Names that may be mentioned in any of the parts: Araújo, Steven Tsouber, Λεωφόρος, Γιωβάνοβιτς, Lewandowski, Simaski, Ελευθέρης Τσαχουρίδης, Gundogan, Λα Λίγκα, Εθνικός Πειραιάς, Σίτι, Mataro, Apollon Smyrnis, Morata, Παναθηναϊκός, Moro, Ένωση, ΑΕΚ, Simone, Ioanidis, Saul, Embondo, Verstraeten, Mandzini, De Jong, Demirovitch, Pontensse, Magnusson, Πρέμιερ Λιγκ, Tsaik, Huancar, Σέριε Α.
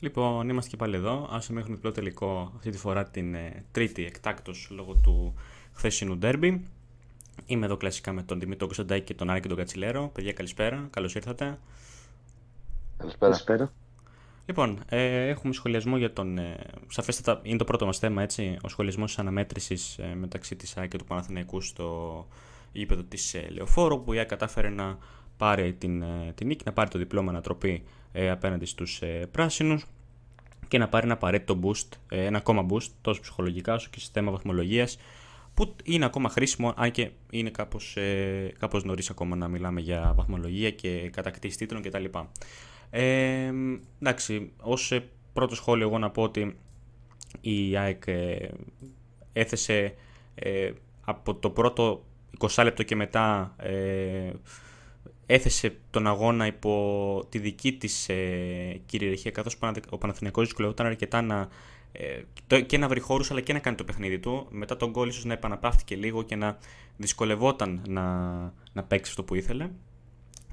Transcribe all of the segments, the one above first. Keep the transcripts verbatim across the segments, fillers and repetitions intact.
Λοιπόν, είμαστε και πάλι εδώ. Άσε μέχρι το πλέον τελικό, αυτή τη φορά την ε, Τρίτη εκτάκτος λόγω του χθεσινού ντέρμπι. Είμαι εδώ κλασικά με τον Δημήτρη Κωνσταντάκη και τον Άρη και τον Κατσιλέρο. Παιδιά, καλησπέρα. Καλώς ήρθατε. Καλησπέρα. Καλησπέρα. Λοιπόν, ε, έχουμε σχολιασμό για τον. Ε, σαφέστατα είναι το πρώτο μας θέμα, έτσι. Ο σχολιασμός της αναμέτρησης ε, μεταξύ της ΑΕΚ και του Παναθηναϊκού στο γήπεδο της ε, Λεωφόρου, που η ΑΕΚ κατάφερε να πάρει την, ε, την νίκη, να πάρει το διπλό με ανατροπή ε, απέναντι στους ε, πράσινους και να πάρει ένα απαραίτητο boost, ε, ένα ακόμα boost, τόσο ψυχολογικά όσο και σε θέμα βαθμολογίας, που είναι ακόμα χρήσιμο, αν και είναι κάπως, ε, κάπως νωρίς ακόμα να μιλάμε για βαθμολογία και κατακτήσεις τίτλων κτλ. Ε, εντάξει, ως πρώτο σχόλιο εγώ να πω ότι η ΑΕΚ ε, έθεσε ε, από το πρώτο είκοσι λεπτό και μετά ε, έθεσε τον αγώνα υπό τη δική της ε, κυριαρχία, καθώς ο Παναθηναϊκός δυσκολευόταν αρκετά να, ε, το, και να βρει χώρους αλλά και να κάνει το παιχνίδι του. Μετά τον γκολ ίσως να επαναπαύτηκε λίγο και να δυσκολευόταν να, να παίξει αυτό που ήθελε.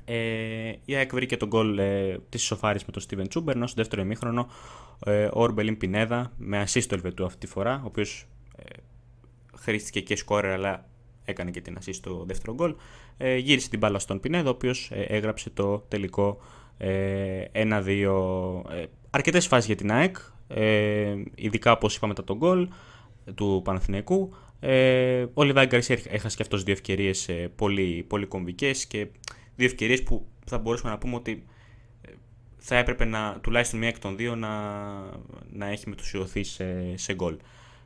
Ε, η ΑΕΚ βρήκε τον γκολ ε, της ισοφάρης με τον Steven Tsouber, ενώ στο δεύτερο ημίχρονο ε, ο Orbelín Pineda με ασίστ του Ελβετού αυτή τη φορά, ο οποίος ε, χρήστηκε και σκόρερ αλλά έκανε και την ασίστ στο δεύτερο γκολ, ε, γύρισε την μπάλα στον Pineda, ο οποίος ε, έγραψε το τελικό ε, ένα δύο. Ε, αρκετές φάσεις για την ΑΕΚ, ε, ειδικά όπως είπα μετά τον γκολ του Παναθηναϊκού. ε, Ο Λιβάη Γκαρσία έχασε και αυτός δύο ευκαιρίες ε, πολύ, πολύ κομβικές και δύο ευκαιρίες που θα μπορούσαμε να πούμε ότι θα έπρεπε να, τουλάχιστον μία εκ των δύο να, να έχει μετουσιωθεί σε, σε γκολ.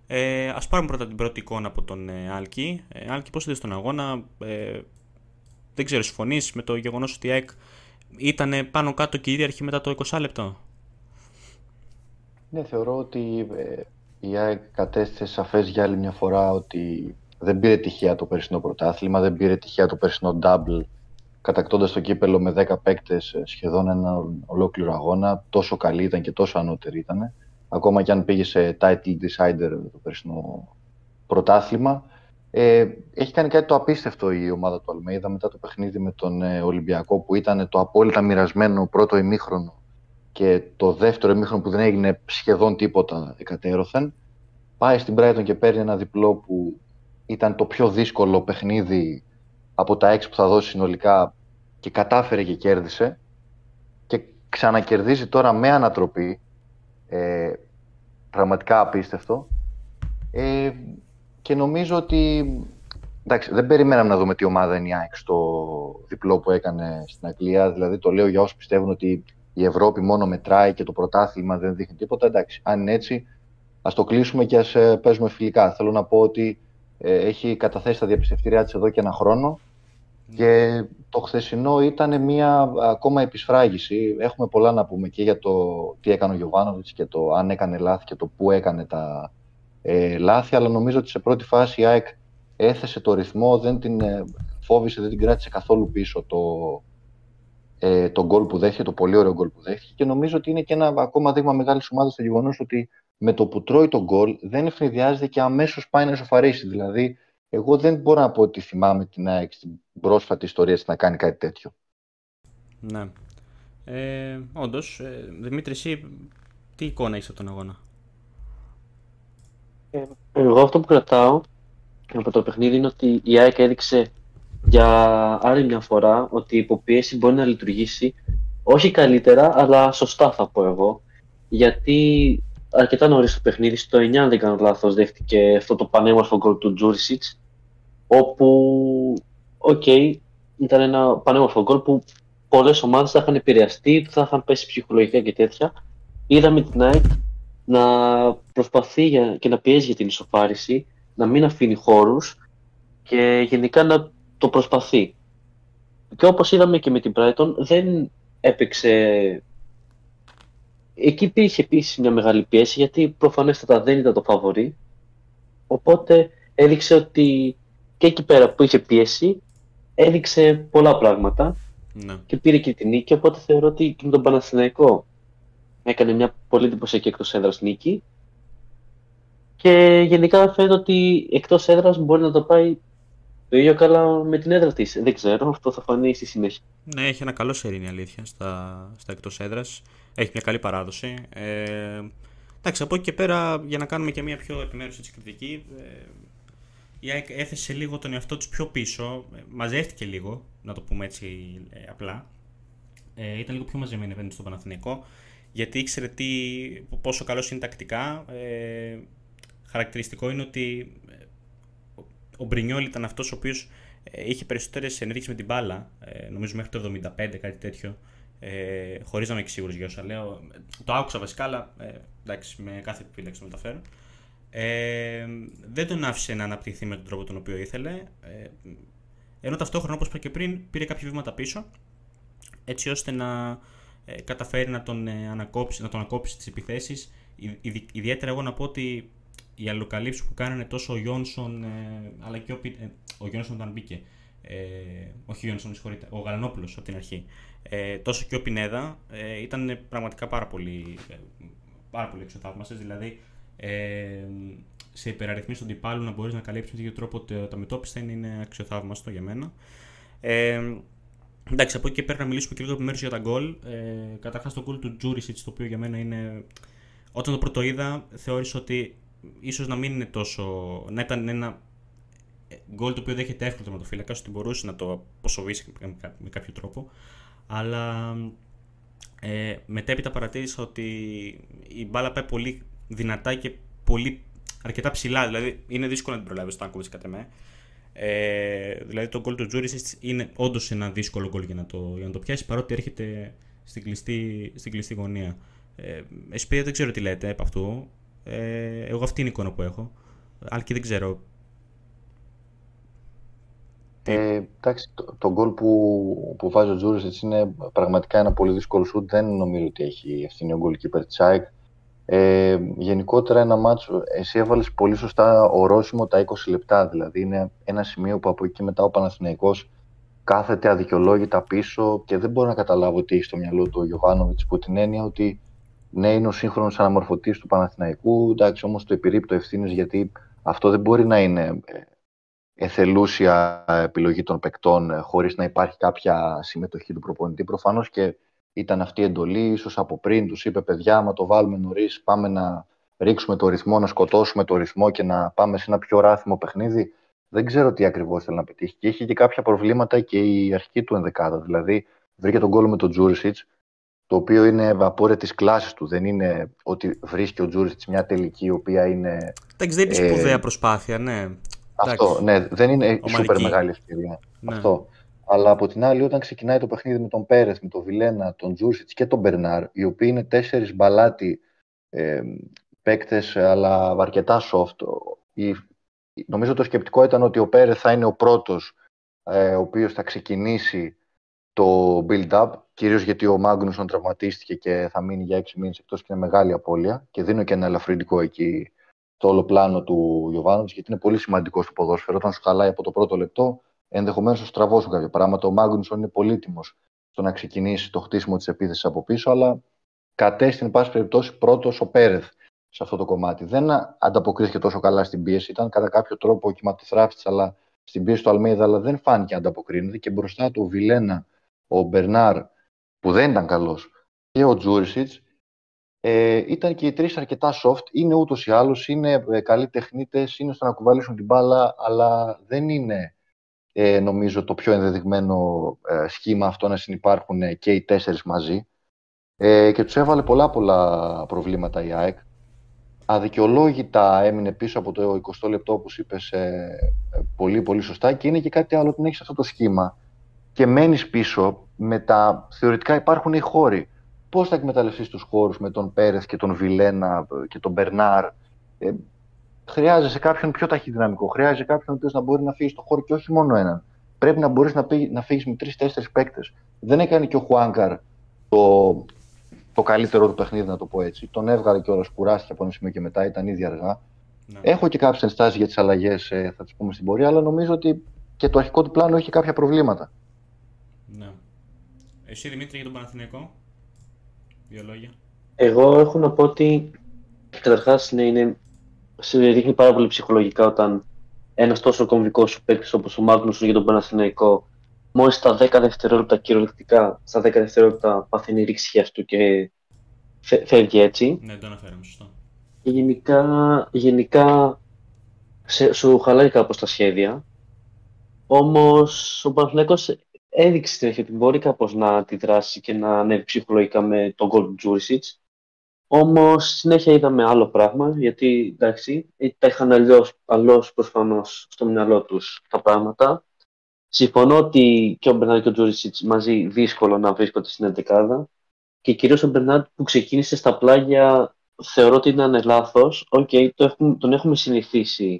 Ε, ας πάρουμε πρώτα την πρώτη εικόνα από τον ε, Άλκη. Ε, Άλκη, πώς είδες τον αγώνα? Ε, δεν ξέρω, συμφωνείς με το γεγονός ότι η ΑΕΚ ήταν πάνω κάτω κυρίαρχη μετά το είκοσι λεπτό? Ναι, θεωρώ ότι ε, η ΑΕΚ κατέστησε σαφές για άλλη μια φορά ότι δεν πήρε τυχαία το περσινό πρωτάθλημα, δεν πήρε τυχαία το περσινό double, κατακτώντας το κύπελο με δέκα παίκτες σχεδόν έναν ολόκληρο αγώνα. Τόσο καλή ήταν και τόσο ανώτερη ήταν. Ακόμα και αν πήγε σε title decider το περσινό πρωτάθλημα. Ε, έχει κάνει κάτι το απίστευτο η ομάδα του Almeyda μετά το παιχνίδι με τον Ολυμπιακό, που ήταν το απόλυτα μοιρασμένο πρώτο ημίχρονο και το δεύτερο ημίχρονο που δεν έγινε σχεδόν τίποτα εκατέρωθεν. Πάει στην Brighton και παίρνει ένα διπλό που ήταν το πιο δύσκολο παιχνίδι από τα έξι που θα δώσει συνολικά, και κατάφερε και κέρδισε και ξανακερδίζει τώρα με ανατροπή, ε, πραγματικά απίστευτο, ε, και νομίζω ότι εντάξει, δεν περιμέναμε να δούμε τι ομάδα είναι η ΑΕΚ στο διπλό που έκανε στην Αγγλία. Δηλαδή το λέω για όσους πιστεύουν ότι η Ευρώπη μόνο μετράει και το πρωτάθλημα δεν δείχνει τίποτα. Εντάξει, αν είναι έτσι ας το κλείσουμε και ας παίζουμε φιλικά. Θέλω να πω ότι έχει καταθέσει τα διαπιστευτήριά της εδώ και ένα χρόνο και το χθεσινό ήταν μια ακόμα επισφράγηση. Έχουμε πολλά να πούμε και για το τι έκανε ο Γιοβάνοβιτς και το αν έκανε λάθη και το πού έκανε τα ε, λάθη, αλλά νομίζω ότι σε πρώτη φάση η ΑΕΚ έθεσε το ρυθμό, δεν την ε, φόβησε, δεν την κράτησε καθόλου πίσω το, ε, το γκολ που δέχτηκε, το πολύ ωραίο γκολ που δέχτηκε, και νομίζω ότι είναι και ένα ακόμα δείγμα μεγάλης ομάδας στο γεγονός ότι με το που τρώει τον γκολ δεν ευνηδιάζεται και αμέσως πάει να ισοφαρίσει. Δηλαδή, εγώ δεν μπορώ να πω ότι θυμάμαι την ΑΕΚ στην πρόσφατη ιστορία να κάνει κάτι τέτοιο. Ναι. Ε, όντως, ε, Δημήτρη, εσύ τι εικόνα έχεις από τον αγώνα? Ε, εγώ αυτό που κρατάω από το παιχνίδι είναι ότι η ΑΕΚ έδειξε για άλλη μια φορά ότι η υποπίεση μπορεί να λειτουργήσει, όχι καλύτερα, αλλά σωστά θα πω εγώ, γιατί αρκετά νωρίς το παιχνίδι, στο εννιά αν δεν κάνω λάθος, δέχτηκε αυτό το πανέμορφο γκολ του Jurisic, όπου, οκ, okay, ήταν ένα πανέμορφο γκολ που πολλές ομάδες θα είχαν επηρεαστεί, θα είχαν πέσει ψυχολογικά και τέτοια. Είδαμε την ΑΕΚ να προσπαθεί και να πιέζει για την ισοφάριση, να μην αφήνει χώρους και γενικά να το προσπαθεί. Και όπως είδαμε και με την Brighton, δεν έπαιξε. Εκεί υπήρχε επίσης μια μεγάλη πίεση, γιατί προφανέστατα δεν ήταν το φαβορί. Οπότε έδειξε ότι και εκεί πέρα που είχε πίεση, έδειξε πολλά πράγματα, ναι, και πήρε και τη νίκη. Οπότε θεωρώ ότι και με τον Παναθηναϊκό έκανε μια πολύ εντυπωσιακή εκτός έδρας νίκη. Και γενικά φαίνεται ότι εκτός έδρας μπορεί να το πάει το ίδιο καλά με την έδρα της. Δεν ξέρω, αυτό θα φανεί στη συνέχεια. Ναι, έχει ένα καλό σερί, είναι αλήθεια, στα, στα εκτός έδρας. έχει μια καλή παράδοση. Ε, εντάξει, από εκεί και πέρα, για να κάνουμε και μια πιο επιμέρους κριτική, ε, η ΑΕΚ έθεσε λίγο τον εαυτό της πιο πίσω, μαζεύτηκε λίγο, να το πούμε έτσι ε, απλά. Ε, ήταν λίγο πιο μαζεμένη απέναντι στον Παναθηναϊκό, γιατί ήξερε τι, πόσο καλός είναι τακτικά. Ε, χαρακτηριστικό είναι ότι ο Μπρινιόλ ήταν αυτός ο οποίος είχε περισσότερες ενέργειες με την μπάλα, ε, νομίζω μέχρι το εβδομήντα πέντε, κάτι τέτοιο. Ε, χωρίς να είμαι και σίγουρος για όσα λέω. Το άκουσα βασικά, αλλά ε, εντάξει, με κάθε επιλέξη το μεταφέρω. Ε, δεν τον άφησε να αναπτυχθεί με τον τρόπο τον οποίο ήθελε. Ε, ενώ ταυτόχρονα, όπως είπα και πριν, πήρε κάποια βήματα πίσω, έτσι ώστε να ε, καταφέρει να τον, ε, ανακόψει, να τον ανακόψει τις επιθέσεις. Ιδι, ιδιαίτερα εγώ να πω ότι οι αλλοκαλύψεις που κάνανε τόσο ο Γιόνσον, ε, αλλά και ο, ε, ο Γιόνσον όταν μπήκε, ε, όχι ο Γιόνσον, με συγχωρείτε, ο Γαλανόπουλος από την αρχή, ε, τόσο και ο Πινέδα, ε, ήταν πραγματικά πάρα πολύ, ε, πάρα πολύ εξωθαύμασες. Δηλαδή, ε, σε υπεραριθμίσεις του αντιπάλου να μπορείς να καλύψεις με τέτοιο τρόπο τα μετώπιστα είναι αξιοθαύμαστο για μένα. Ε, εντάξει, από εκεί και πέρα να μιλήσουμε και λίγο επιμέρους για τα γκολ. Ε, καταρχάς το γκολ του Jurisic, το οποίο για μένα είναι, όταν το πρώτο είδα, θεώρησα ότι ίσως να μην είναι τόσο, να ήταν ένα γκολ το οποίο δέχεται εύκολα με το φύλακα, ότι μπορούσε να το αποσοβήσει με κάποιο τρόπο. Αλλά ε, μετέπειτα παρατήρησα ότι η μπάλα πάει πολύ δυνατά και πολύ, αρκετά ψηλά. Δηλαδή είναι δύσκολο να την προλάβει στον Τάνκοβιτς, κατά με. Ε, δηλαδή το γκολ του Jurisic είναι όντως ένα δύσκολο γκολ για να το, για να το πιάσει, παρότι έρχεται στην κλειστή, στην κλειστή γωνία. Ε, εσείς παιδιά δεν ξέρω τι λέτε από αυτού. Ε, εγώ αυτή είναι η εικόνα που έχω. Αλλά και δεν ξέρω. Ε, εντάξει, το, το γκολ που, που βάζει ο Jurisic είναι πραγματικά ένα πολύ δύσκολο σουτ. Δεν νομίζω ότι έχει ευθύνη ο goalkeeper Tsaik. Ε, γενικότερα ένα μάτσο, εσύ έβαλες πολύ σωστά ορόσημο τα είκοσι λεπτά, δηλαδή είναι ένα σημείο που από εκεί μετά ο Παναθηναϊκός κάθεται αδικαιολόγητα πίσω και δεν μπορώ να καταλάβω τι έχει στο μυαλό του ο Γιωβάνοβιτς, υπό την έννοια ότι ναι, είναι ο σύγχρονος αναμορφωτής του Παναθηναϊκού, εντάξει, όμως το επιρρύπτω ευθύνης, γιατί αυτό δεν μπορεί να είναι εθελούσια επιλογή των παικτών χωρίς να υπάρχει κάποια συμμετοχή του προπονητή. Προφανώς και ήταν αυτή η εντολή, ίσως από πριν τους είπε παιδιά, άμα το βάλουμε νωρίς, πάμε να ρίξουμε το ρυθμό, να σκοτώσουμε το ρυθμό και να πάμε σε ένα πιο ράθιμο παιχνίδι. Δεν ξέρω τι ακριβώς θέλει να πετύχει. Και είχε και κάποια προβλήματα και η αρχική του ενδεκάδα. Δηλαδή, βρήκε τον γκολ με τον Jurisic, το οποίο είναι απόρρια της κλάσης του. Δεν είναι ότι βρίσκει ο Jurisic μια τελική η οποία είναι. Εντάξει, δεν είναι σπουδαία προσπάθεια, ναι. Αυτό, ναι, δεν είναι σούπερ μεγάλη ευκαιρία. Ναι. Αυτό. Αλλά από την άλλη, όταν ξεκινάει το παιχνίδι με τον Perez, με τον Vilena, τον Jurisic και τον Bernard, οι οποίοι είναι τέσσερις μπαλάτι ε, παίκτες, αλλά αρκετά soft. Η, νομίζω το σκεπτικό ήταν ότι ο Perez θα είναι ο πρώτος ε, ο οποίος θα ξεκινήσει το build-up, κυρίως γιατί ο Magnusson τραυματίστηκε και θα μείνει για έξι μήνες εκτός και είναι μεγάλη απώλεια. Και δίνω και ένα ελαφρυντικό εκεί το όλο πλάνο του Giovanovic, γιατί είναι πολύ σημαντικό στο ποδόσφαιρο. Όταν σου χαλάει από το πρώτο λεπτό, ενδεχομένως να στραβώσουν κάποια πράγματα. Ο Magnusson είναι πολύτιμος στο να ξεκινήσει το χτίσιμο της επίθεσης από πίσω, αλλά κατέστη, εν πάση περιπτώσει, πρώτος ο Perez σε αυτό το κομμάτι. Δεν ανταποκρίθηκε τόσο καλά στην πίεση. Ήταν κατά κάποιο τρόπο κυματοθράφτης, αλλά στην πίεση του Almeyda, αλλά δεν φάνηκε να ανταποκρίνεται. Και μπροστά του ο Vilena, ο Bernard, που δεν ήταν καλός, και ο Jurisic. Ε, ήταν και οι τρεις αρκετά soft. Είναι ούτως ή άλλως, είναι καλοί τεχνίτες, είναι στο να κουβαλήσουν την μπάλα, αλλά δεν είναι. Ε, νομίζω το πιο ενδεδειγμένο ε, σχήμα αυτό να συνυπάρχουν ε, και οι τέσσερις μαζί. Ε, και τους έβαλε πολλά πολλά προβλήματα η ΑΕΚ. Αδικαιολόγητα έμεινε πίσω από το εικοστό λεπτό, όπως είπες, ε, πολύ πολύ σωστά. Και είναι και κάτι άλλο, την έχεις αυτό το σχήμα και μένεις πίσω με τα θεωρητικά υπάρχουν οι χώροι. Πώς θα εκμεταλλευτείς τους χώρους με τον Perez και τον Vilena και τον Bernard? Ε, Χρειάζεσαι κάποιον πιο ταχυδυναμικό. Χρειάζεσαι κάποιον που να μπορεί να φύγει στο χώρο και όχι μόνο έναν. Πρέπει να μπορεί να, να φύγει με τρεις-τέσσερις παίκτες. Δεν έκανε και ο Huancar το, το καλύτερο του παιχνίδι, να το πω έτσι. Τον έβγαλε και όλος, κουράστηκε από ένα σημείο και μετά, ήταν ήδη αργά. Ναι. Έχω και κάποιες ενστάσεις για τις αλλαγές, θα τις πούμε στην πορεία, αλλά νομίζω ότι και το αρχικό του πλάνο είχε κάποια προβλήματα. Ναι. Εσύ Δημήτρη, για τον Παναθηναϊκό, δύο λόγια. Εγώ έχω να πω ότι καταρχάς ναι, είναι. Δείχνει πάρα πολύ ψυχολογικά όταν ένας τόσο κομβικός σου παίκτης όπως ο Magnusson για τον Παναθηναϊκό, μόλις στα δέκα δευτερόλεπτα, κυριολεκτικά στα δέκα δευτερόλεπτα, παθαίνει ρήξη αυτού και φεύγει έτσι. Ναι, το αναφέραμε, σωστά. Και γενικά, γενικά σε, σου χαλάει κάπως τα σχέδια. Όμως ο Παναθηναϊκός έδειξε στην αρχή ότι μπορεί κάπως να αντιδράσει και να ανέβει ψυχολογικά με τον γκολ του Jurisic. Όμως συνέχεια είδαμε άλλο πράγμα, γιατί εντάξει, τα είχαν αλλιώς, αλλιώς προφανώς στο μυαλό τους τα πράγματα. Συμφωνώ ότι και ο Bernard και ο Jurisic μαζί δύσκολο να βρίσκονται στην εντεκάδα. Και κυρίως ο Bernard που ξεκίνησε στα πλάγια, θεωρώ ότι ήταν λάθος. Οκ, okay, το έχουμε, τον έχουμε συνηθίσει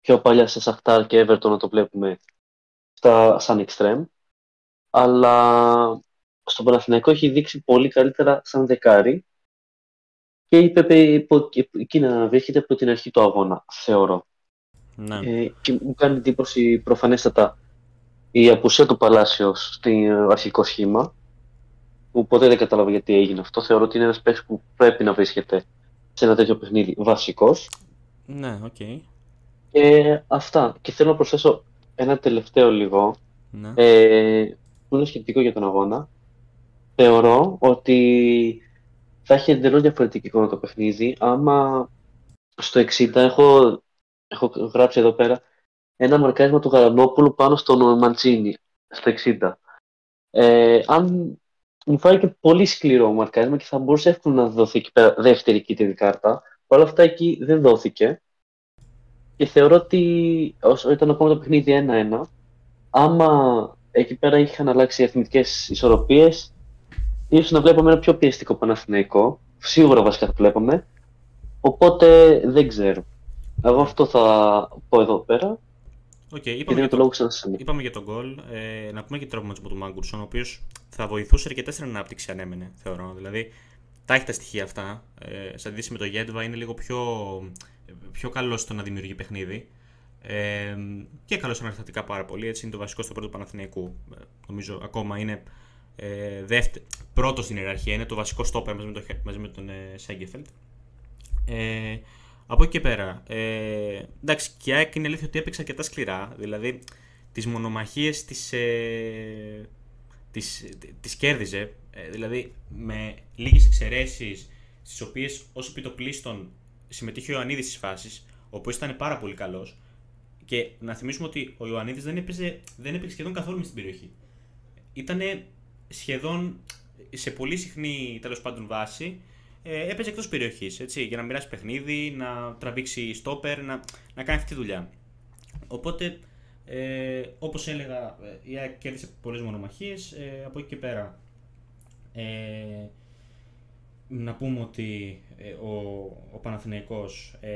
πιο παλιά σε Σαχτάρ και Everton να το βλέπουμε στα, σαν extreme. Αλλά στον Παναθηναϊκό έχει δείξει πολύ καλύτερα σαν δεκάρι. Και είπε εκεί να βρίσκεται από την αρχή του αγώνα, θεωρώ. Ναι. Ε, και μου κάνει εντύπωση προφανέστατα η απουσία του Παλάσιος στο αρχικό σχήμα, που ποτέ δεν κατάλαβα γιατί έγινε αυτό. Θεωρώ ότι είναι ένας παίκτης που πρέπει να βρίσκεται σε ένα τέτοιο παιχνίδι βασικός. Ναι, οκ. Okay. Ε, αυτά. Και θέλω να προσθέσω ένα τελευταίο λίγο, ναι. ε, που είναι σχετικό για τον αγώνα. Θεωρώ ότι θα έχει εντελώς διαφορετική εικόνα το παιχνίδι, άμα στο εξήντα έχω, έχω γράψει εδώ πέρα ένα μαρκάρισμα του Γαλανόπουλου πάνω στον Mandzini, στο εξήντα. Ε, αν μου φάνηκε πολύ σκληρό μαρκάρισμα και θα μπορούσε εύκολα να δοθεί εκεί πέρα δεύτερη κίτρινη κάρτα, παρ' όλα αυτά εκεί δεν δόθηκε. Και θεωρώ ότι όσο ήταν ακόμα το παιχνίδι ένα ένα, άμα εκεί πέρα είχαν αλλάξει οι αθλητικές ισορροπίες, ίσως να βλέπαμε ένα πιο πιεστικό Παναθηναϊκό. Σίγουρα βασικά θα βλέπαμε. Οπότε δεν ξέρω. Εγώ αυτό θα πω εδώ πέρα. Okay, είπαμε, για το... λόγο είπαμε για τον γκολ. Ε, να πούμε και τον τραυματισμό του Μάγκουσον, ο οποίος θα βοηθούσε αρκετά στην ανάπτυξη αν έμενε, θεωρώ. Δηλαδή, τα έχει τα στοιχεία αυτά. Ε, σε αντίθεση με το Γέντβα, είναι λίγο πιο, πιο καλό στο να δημιουργεί παιχνίδι. Ε, και καλό αναστατικά πάρα πολύ. Έτσι είναι το βασικό στο πρώτο Παναθηναϊκού. Ε, νομίζω ακόμα είναι. Ε, δεύτε, πρώτο στην ιεραρχία, είναι το βασικό στόπερ μαζί με, το, μαζί με τον ε, Σέγκεφελτ. Ε, από εκεί και πέρα, ε, εντάξει, και η ΑΕΚ είναι αλήθεια ότι έπαιξε αρκετά σκληρά. Δηλαδή, τις μονομαχίες τις, ε, τις, τις κέρδιζε. Ε, δηλαδή, με λίγες εξαιρέσεις, στις οποίες ως επιτοπλίστων συμμετείχε ο Ιωαννίδης στις φάσεις, ο οποίος ήταν πάρα πολύ καλός. Και να θυμίσουμε ότι ο Ιωαννίδης δεν έπαιξε, δεν έπαιξε σχεδόν καθόλου στην περιοχή. Ήτανε σχεδόν σε πολύ συχνή τέλος πάντων βάση, ε, έπαιζε εκτός περιοχής, έτσι, για να μοιράσει παιχνίδι, να τραβήξει στόπερ, να, να κάνει αυτή τη δουλειά. Οπότε, ε, όπως έλεγα, η ΑΕΚ κέρδισε πολλές μονομαχίες, ε, από εκεί και πέρα. Ε, να πούμε ότι ο, ο Παναθηναϊκός ε,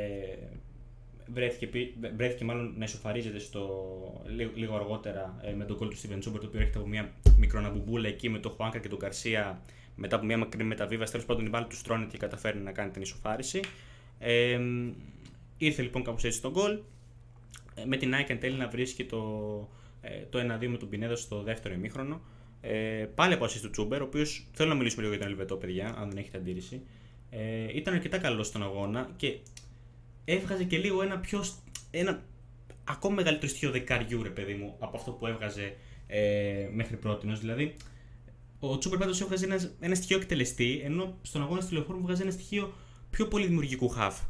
βρέθηκε, βρέθηκε μάλλον να ισοφαρίζεται στο, λίγο, λίγο αργότερα ε, με τον γκολ του Steven Tsouber, το οποίο έρχεται από μια μικροναμπουμπούλα εκεί με τον Huancar και τον Garcia μετά από μια μακρινή μεταβίβαση. Τέλος πάντων, η μπάλα του στρώνεται και καταφέρνει να κάνει την ισοφάριση. Ε, ήρθε λοιπόν κάπως έτσι το γκολ. Ε, με την ΑΕΚ εν τέλει να βρίσκει το, ε, το ένα δύο με τον Pineda στο δεύτερο ημίχρονο. Ε, πάλι από ασίστ του Tsouber, ο οποίος θέλω να μιλήσουμε λίγο για τον Ελβετό, παιδιά, αν δεν έχετε αντίρρηση. Ε, ήταν αρκετά καλό στον αγώνα και έβγαζε και λίγο ένα, πιο, ένα ακόμα μεγαλύτερο στοιχείο δεκαριού, ρε παιδί μου, από αυτό που έβγαζε ε, μέχρι πρότινος. Δηλαδή, ο Tsouber πάντως έβγαζε ένα, ένα στοιχείο εκτελεστή, ενώ στον αγώνα στη Λεωφόρο βγάζει ένα στοιχείο πιο πολύ δημιουργικού χαφ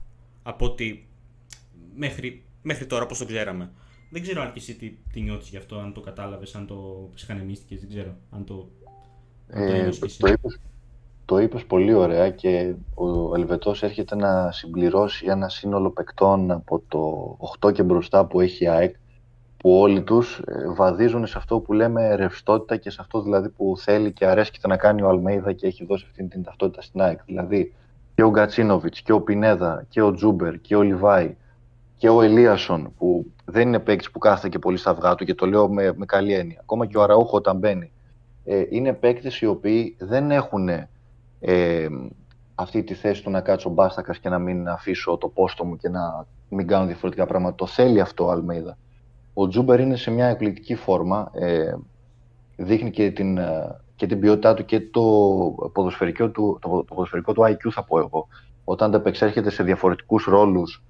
από ότι μέχρι, μέχρι τώρα, όπως το ξέραμε. Δεν ξέρω αν και εσύ τι, τι νιώθεις γι' αυτό, αν το κατάλαβες, αν το ψυχανεμίστηκες, δεν ξέρω. Αν το, αν το, ε, το, είπες, το είπες πολύ ωραία και ο Ελβετός έρχεται να συμπληρώσει ένα σύνολο παικτών από το οκτώ και μπροστά που έχει η ΑΕΚ, που όλοι τους βαδίζουν σε αυτό που λέμε ρευστότητα και σε αυτό δηλαδή που θέλει και αρέσκεται να κάνει ο Almeyda και έχει δώσει αυτήν την ταυτότητα στην ΑΕΚ. Δηλαδή και ο Γκατσίνοβιτς και ο Pineda και ο Tsouber και ο Λιβάη και ο Eliasson, που δεν είναι παίκτης που κάθεται και πολύ στα αυγά του, και το λέω με, με καλή έννοια. Ακόμα και ο Araújo όταν μπαίνει. Ε, είναι παίκτες οι οποίοι δεν έχουν ε, αυτή τη θέση του να κάτσω μπάστακας και να μην αφήσω το πόστο μου και να μην κάνω διαφορετικά πράγματα. Το θέλει αυτό ο Almeyda. Ο Tsouber είναι σε μια εκπληκτική φόρμα, ε, δείχνει και την, και την ποιότητά του και το ποδοσφαιρικό του, το, το ποδοσφαιρικό του άι κιου, θα πω εγώ. Όταν ανταπεξέρχεται σε διαφορετικούς ρόλους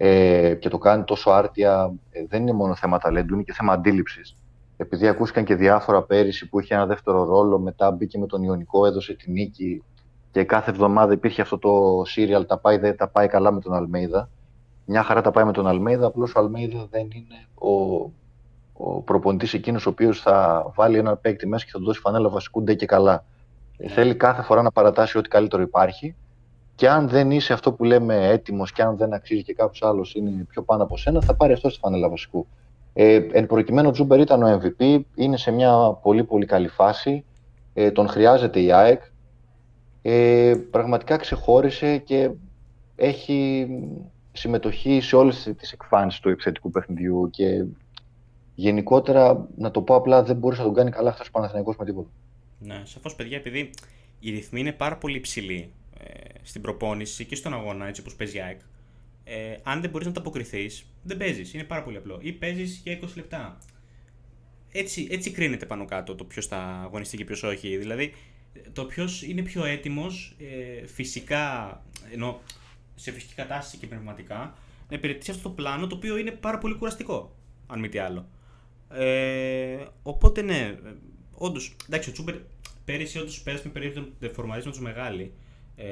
ε, και το κάνει τόσο άρτια, ε, δεν είναι μόνο θέμα ταλέντου, είναι και θέμα αντίληψης. Επειδή ακούστηκαν και διάφορα πέρυσι που είχε ένα δεύτερο ρόλο, μετά μπήκε με τον Ιωνικό, έδωσε τη νίκη. και κάθε εβδομάδα υπήρχε αυτό το serial, τα πάει, δεν τα πάει καλά με τον Αλμέιδα. Μια χαρά τα πάει με τον Αλμέιδα, απλώς ο Αλμέιδα δεν είναι ο, ο προπονητής εκείνος ο οποίος θα βάλει ένα παίκτη μέσα και θα του δώσει φανέλα βασικού ντε και καλά. Yeah. Θέλει κάθε φορά να παρατάσει ό,τι καλύτερο υπάρχει. Και αν δεν είσαι αυτό που λέμε έτοιμος και αν δεν αξίζει και κάποιος άλλος είναι πιο πάνω από σένα, θα πάρει αυτό στη φανέλα βασικού. Ε, εν προκειμένου, ο Τσούμπερ ήταν ο εμ βι πι, είναι σε μια πολύ πολύ καλή φάση, ε, τον χρειάζεται η ΑΕΚ. Ε, πραγματικά ξεχώρισε και έχει συμμετοχή σε όλες τις εκφάνσεις του επιθετικού παιχνιδιού και γενικότερα, να το πω απλά, δεν μπορούσε να τον κάνει καλά αυτός ο Παναθηναϊκός με τίποτα. Ναι, σαφώς παιδιά, επειδή οι ρυθμοί είναι πάρα πολύ υψηλοί ε, στην προπόνηση και στον αγώνα, έτσι όπως παίζει η ΑΕΚ, ε, αν δεν μπορείς να τα αποκριθείς, δεν παίζεις, είναι πάρα πολύ απλό, ή παίζεις για είκοσι λεπτά. Έτσι, έτσι κρίνεται πάνω κάτω το ποιος θα αγωνιστεί και ποιος όχι, δηλαδή το ποιος είναι πιο έτοιμος ε, φυσικά, ενώ σε φυσική κατάσταση και πνευματικά, να υπηρετήσει αυτό το πλάνο το οποίο είναι πάρα πολύ κουραστικό, αν μη τι άλλο. Ε, οπότε ναι, όντως, εντάξει, ο Τσούμπερ πέρυσι όντως πέρασε με περίοδο φορματισμό του μεγάλη, ε,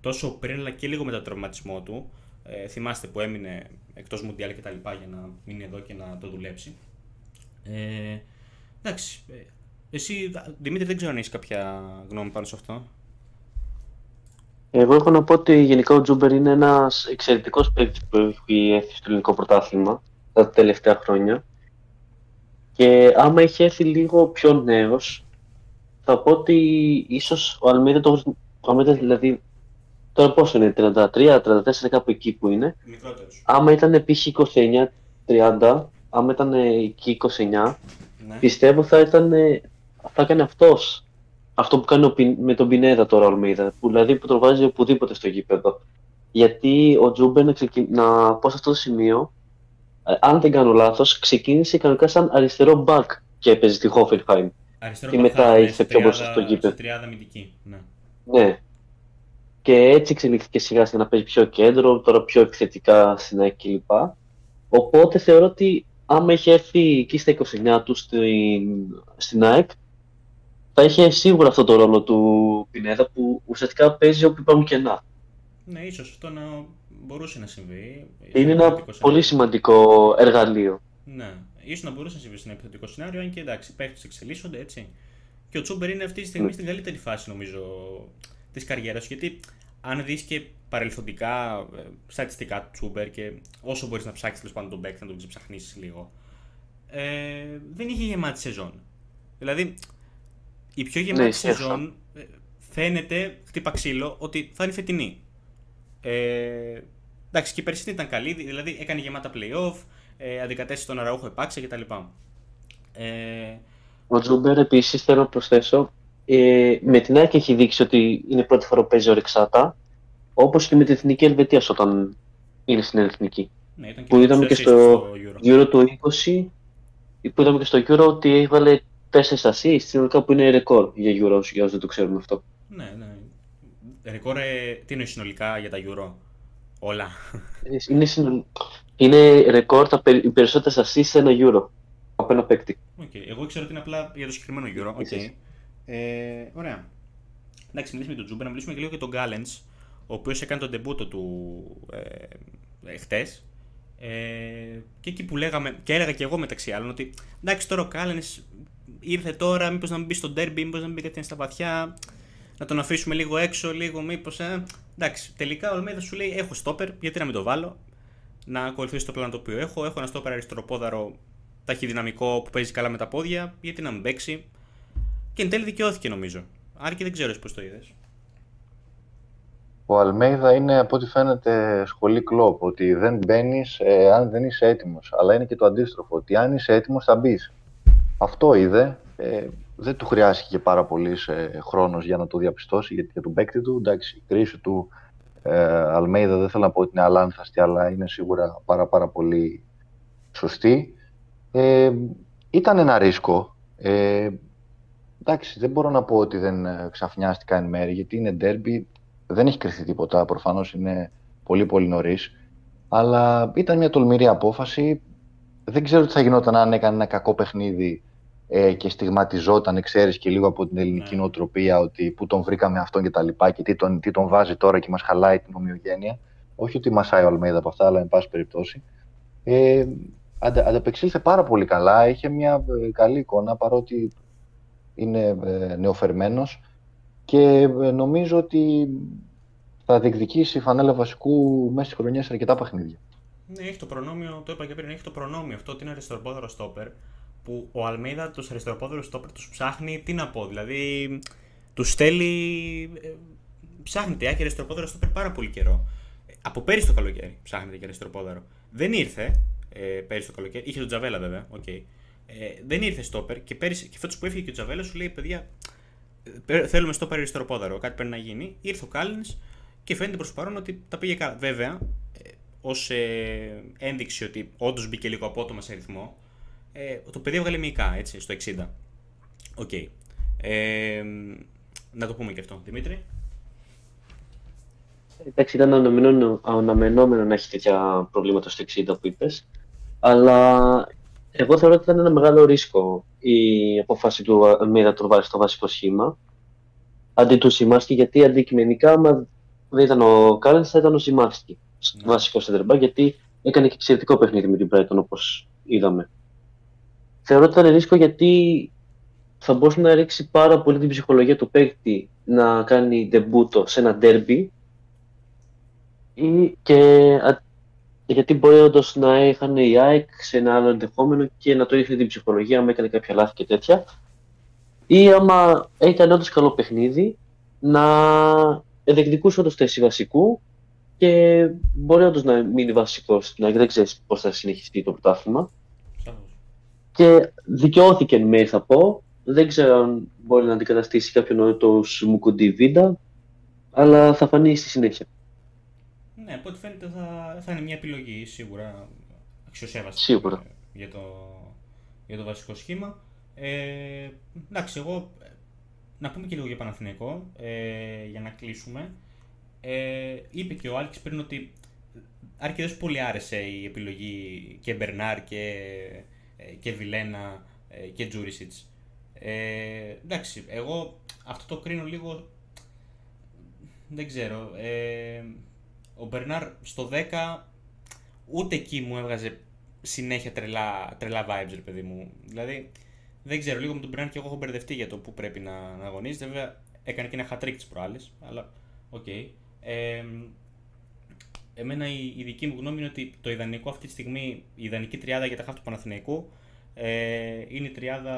τόσο πριν αλλά και λίγο μετά τον τραυματισμό του. Ε, θυμάστε που έμεινε εκτός Μουντιάλ και τα λοιπά για να μείνει εδώ και να το δουλέψει. Ε, εντάξει, εσύ Δημήτρη δεν ξέρω αν έχεις κάποια γνώμη πάνω σε αυτό. Εγώ έχω να πω ότι γενικά ο Τζούμπερ είναι ένας εξαιρετικός παίκτης που έχει έρθει στο ελληνικό πρωτάθλημα τα τελευταία χρόνια. Και άμα είχε έρθει λίγο πιο νέος, θα πω ότι ίσως ο Αλμέιδα, το... δηλαδή τώρα πόσο είναι, τριάντα τρία τριάντα τέσσερα, κάπου εκεί που είναι. Μικρότερος. Άμα ήταν π.χ. είκοσι εννιά τριάντα, άμα ήταν εκεί είκοσι εννιά, ναι, πιστεύω θα, ήταν, θα έκανε αυτός. Αυτό που κάνει ο, με τον Πινέδα τώρα ο Αλμέιδα, που δηλαδή που το βάζει οπουδήποτε στο γήπεδο. Γιατί ο Τζούμπερ, να, ξεκι... να πω σε αυτό το σημείο, αν δεν κάνω λάθος, ξεκίνησε κανονικά σαν αριστερό μπακ και έπαιζε στη Χόφενχάιμ. Αριστερό μπακ. Και μετά ήρθε πιο μπροστά στο γήπεδο. τριάδα αμυντική. Ναι. Ναι. Και έτσι εξελίχθηκε σιγά σιγά να παίζει πιο κέντρο, τώρα πιο επιθετικά στην ΑΕΚ κλπ. Οπότε θεωρώ ότι άμα είχε έρθει εκεί στα είκοσι εννιά του στην, στην ΑΕΚ, θα είχε σίγουρα αυτό το ρόλο του Πινέδα που ουσιαστικά παίζει όπου υπάρχουν κενά. Ναι, ίσως αυτό να μπορούσε να συμβεί. Είναι ένα πολύ σημαντικό εργαλείο. Ναι, ίσως να μπορούσε να συμβεί σε ένα επιθετικό σενάριο, αν και εντάξει, οι παίκτες εξελίσσονται έτσι. Και ο Τσούμπερ είναι αυτή τη στιγμή στην καλύτερη φάση νομίζω της καριέρας. Γιατί αν δεις και παρελθοντικά στατιστικά του Τσούμπερ και όσο μπορείς να ψάξεις τέλος πάντων τον παίκτη, να τον ξεψαχνίσεις λίγο, ε, δεν είχε γεμάτη σεζόν. Δηλαδή, η πιο γεμάτη ναι, σεζόν φαίνεται, χτύπα ξύλο, ότι θα είναι φετινή. Ε, εντάξει, και η περσινή ήταν καλή, δηλαδή έκανε γεμάτα play-off, ε, αντικατέστησε τον Αραούχο, επάξε κτλ. Ε, ο Τζούμπερ επίσης θέλω να προσθέσω, ε, με την ΑΕΚ έχει δείξει ότι είναι πρώτη φορά που παίζει ορεξάτα, όπως και με την Εθνική Ελβετίας όταν είναι στην Εθνική. Ναι, ήταν και που είδαμε και στο Euro του είκοσι, που είδαμε και στο Euro ότι έβαλε τέσσερις ασίστ, συνολικά που είναι ρεκόρ για Euro, για όσους δεν το ξέρουν αυτό. Ναι, ναι. Ρεκόρ, τι είναι συνολικά για τα Euro, όλα. Είναι, συνολ... είναι ρεκόρ τα περι... οι περισσότερες ασίστ σε ένα Euro, από ένα παίκτη. Okay. Εγώ ξέρω ότι είναι απλά για το συγκεκριμένο Euro. Okay. Ε, ωραία. Εντάξει, μιλήσουμε για τον Τζούμπερ, να μιλήσουμε και λίγο για τον Kallens, ο οποίος έκανε τον ντεμπούτο του ε, χτες. Ε, και εκεί που λέγαμε, και έλεγα και εγώ μεταξύ άλλων, ότι εντάξει τώρα ο Kallens ήρθε τώρα, μήπως να μην μπει στο ντέρμπι, μήπως να μην μπει κάτι στα βαθιά, να τον αφήσουμε λίγο έξω, λίγο μήπως. Ε, εντάξει, τελικά ο Αλμέιδα σου λέει: έχω στόπερ, γιατί να μην το βάλω, να ακολουθήσω το πλάνο το οποίο έχω. Έχω ένα στόπερ αριστεροπόδαρο ταχυδυναμικό που παίζει καλά με τα πόδια, γιατί να μην παίξει. Και εν τέλει δικαιώθηκε νομίζω. Άρα και δεν ξέρω πώς το είδες. Ο Αλμέιδα είναι από ό,τι φαίνεται σχολή Κλόπ, ότι δεν μπαίνεις ε, αν δεν είσαι έτοιμος. Αλλά είναι και το αντίστροφο, ότι αν είσαι έτοιμος θα μπεις. Αυτό είδε. Ε, δεν του χρειάστηκε και πάρα πολύ ε, χρόνος για να το διαπιστώσει, γιατί για τον παίκτη του, εντάξει, η κρίση του ε, Αλμέιδα δεν θέλω να πω ότι είναι αλάνθαστη, αλλά είναι σίγουρα πάρα, πάρα πολύ σωστή. Ε, ήταν ένα ρίσκο. Ε, εντάξει, δεν μπορώ να πω ότι δεν ξαφνιάστηκα εν μέρη, γιατί είναι ντέρμπι, δεν έχει κρυφθεί τίποτα, προφανώς είναι πολύ πολύ νωρίς, αλλά ήταν μια τολμηρή απόφαση. Δεν ξέρω τι θα γινόταν αν έκανε ένα κακό παιχνίδι ε, και στιγματιζόταν, ξέρεις, και λίγο από την ελληνική ναι. νοοτροπία, ότι που τον βρήκαμε αυτόν και τα λοιπά και τι τον, τι τον βάζει τώρα και μας χαλάει την ομοιογένεια. Όχι ότι μασάει ο Αλμέιδα από αυτά, αλλά εν πάση περιπτώσει. Ε, αντα, ανταπεξήλθε πάρα πολύ καλά, είχε μια ε, καλή εικόνα παρότι είναι ε, νεοφερμένος και ε, νομίζω ότι θα διεκδικήσει η φανέλα βασικού μέσα στις χρονιές σε αρκετά παιχνίδια. Ναι, έχει το προνόμιο, το είπα και πριν, έχει το προνόμιο αυτό ότι είναι αριστεροπόδαρο στόπερ, που ο Αλμέιδα τους αριστεροπόδαρους στόπερ τους ψάχνει, τι να πω, δηλαδή τους στέλνει, ε, ψάχνει τεάκι αριστεροπόδαρο στόπερ πάρα πολύ καιρό. Από πέρυσι το καλοκαίρι ψάχνεται και αριστεροπόδαρο. Δεν ήρθε ε, πέρυσι το καλοκαίρι, είχε τον Τζαβέλα βέβαια, οκ. Okay. Ε, δεν ήρθε στόπερ και, πέρυσι, και φέτος που έφυγε και ο Τζαβέλα σου λέει: παιδιά, θέλουμε στόπερ αριστεροπόδαρο, κάτι πρέπει να γίνει. Ήρθε ο Kallens και φαίνεται προς το παρόν ότι τα πήγε καλά. Βέβαια, ε, ως ε, ένδειξη ότι όντως μπήκε λίγο απότομα σε ρυθμό, ε, το παιδί έβγαλε μυϊκά έτσι, στο εξήντα. Οκ. Okay. Ε, να το πούμε και αυτό, Δημήτρη. Εντάξει, ήταν αναμενόμενο να έχει τέτοια προβλήματα στο εξήντα που είπες, αλλά εγώ θεωρώ ότι ήταν ένα μεγάλο ρίσκο η απόφαση του Αλμέιδα να τον βάλει στο βασικό σχήμα αντί του Simaski, γιατί αντικειμενικά, άμα δεν ήταν ο Kallens, θα ήταν ο Simaski στο ναι. βασικό σεντερμπά, γιατί έκανε και εξαιρετικό παιχνίδι με την Brighton, όπως είδαμε. Θεωρώ ότι ήταν ρίσκο γιατί θα μπορούσε να ρίξει πάρα πολύ την ψυχολογία του παίκτη να κάνει ντεμπούτο σε ένα ντέρμπι. Και γιατί μπορεί όντως να είχαν οι ΑΕΚ σε ένα άλλο ενδεχόμενο και να το είχε την ψυχολογία, άμα έκανε κάποια λάθη και τέτοια, ή άμα έκανε όντως καλό παιχνίδι να διεκδικούσε όντως θέση βασικού και μπορεί όντως να μείνει βασικός, να δεν ξέρεις πώς θα συνεχιστεί το πρωτάθλημα. Και δικαιώθηκε εν μέρει, θα πω, δεν ξέρω αν μπορεί να αντικαταστήσει κάποιον του Μουκουντή Βίντα, αλλά θα φανεί στη συνέχεια. Ναι, από ό,τι φαίνεται θα, θα είναι μια επιλογή σίγουρα αξιοσέβαστη σίγουρα. Για, το, για το βασικό σχήμα. Ε, εντάξει, εγώ να πούμε και λίγο για Παναθηναϊκό, ε, για να κλείσουμε. Ε, είπε και ο Άλκης πριν ότι αρκετές πολύ άρεσε η επιλογή και Bernard και, και Vilena και Jurisic. Ε, εντάξει, εγώ αυτό το κρίνω λίγο, δεν ξέρω. Ε, Ο Bernard στο δέκα ούτε εκεί μου έβγαζε συνέχεια τρελά, τρελά vibes, ρε παιδί μου. Δηλαδή, δεν ξέρω, λίγο με τον Bernard και εγώ έχω μπερδευτεί για το που πρέπει να, να αγωνίζεται. Βέβαια, έκανε και ένα hat-trick της προάλλης, αλλά οκ. Okay. Ε, εμένα η, η δική μου γνώμη είναι ότι το ιδανικό αυτή τη στιγμή, η ιδανική τριάδα για τα χαφ του Παναθηναϊκού ε, είναι η τριάδα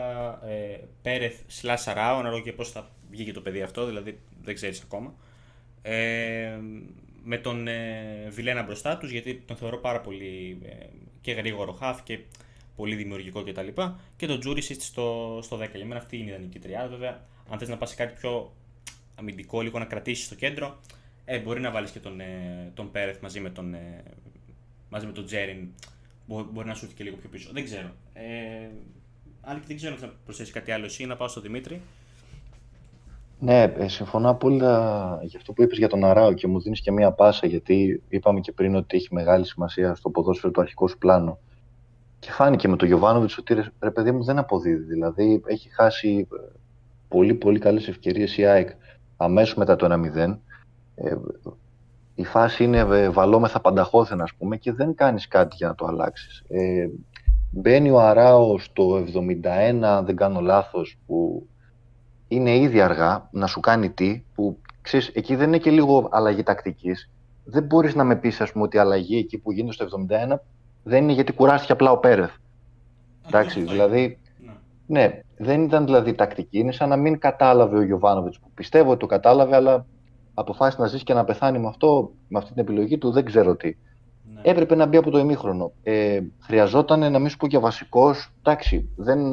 ε, Perez slash Araújo, ανάλογα και πώς θα βγει το παιδί αυτό, δηλαδή δεν ξέρεις ακόμα. Ε, με τον ε, Vilena μπροστά τους, γιατί τον θεωρώ πάρα πολύ ε, και γρήγορο χαφ και πολύ δημιουργικό κτλ. Και, και τον Jurisic στο, στο δέκα. Για μένα αυτή είναι η ιδανική τριάδα. Βέβαια, αν θες να πας σε κάτι πιο αμυντικό, λίγο να κρατήσεις στο κέντρο, ε, μπορεί να βάλεις και τον, ε, τον Perez μαζί με τον, ε, μαζί με τον Τζέριν. Μπο, μπορεί να σου έρθει και λίγο πιο πίσω. Δεν ξέρω. Ε, Άλκη, δεν ξέρω αν προσθέσεις κάτι άλλο εσύ, να πάω στον Δημήτρη. Ναι, συμφωνώ απόλυτα για αυτό που είπες για τον Αράο και μου δίνεις και μία πάσα, γιατί είπαμε και πριν ότι έχει μεγάλη σημασία στο ποδόσφαιρο το αρχικό σου πλάνο. Και φάνηκε με τον Giovanovic ότι ρε, ρε παιδί μου δεν αποδίδει. Δηλαδή έχει χάσει πολύ πολύ καλές ευκαιρίες η ΑΕΚ αμέσως μετά το ένα μηδέν. Ε, η φάση είναι βαλόμεθα πανταχώθεν, ας πούμε, και δεν κάνεις κάτι για να το αλλάξεις. Ε, μπαίνει ο Αράο στο εβδομήντα ένα, δεν κάνω λάθος, που είναι ήδη αργά να σου κάνει τι, που ξέρεις, εκεί δεν είναι και λίγο αλλαγή τακτικής. Δεν μπορείς να με πεις, ας πούμε, ότι η αλλαγή εκεί που γίνεται στο εβδομήντα ένα δεν είναι γιατί κουράστηκε απλά ο Perez. Εντάξει, δηλαδή. Ναι. ναι, δεν ήταν δηλαδή τακτική. Είναι σαν να μην κατάλαβε ο Giovanovic, που πιστεύω ότι το κατάλαβε, αλλά αποφάσισε να ζήσει και να πεθάνει με, αυτό, με αυτή την επιλογή του. Δεν ξέρω τι. Ναι. Έπρεπε να μπει από το ημίχρονο. Ε, χρειαζόταν να μην σου πω και βασικό. Εντάξει, δεν.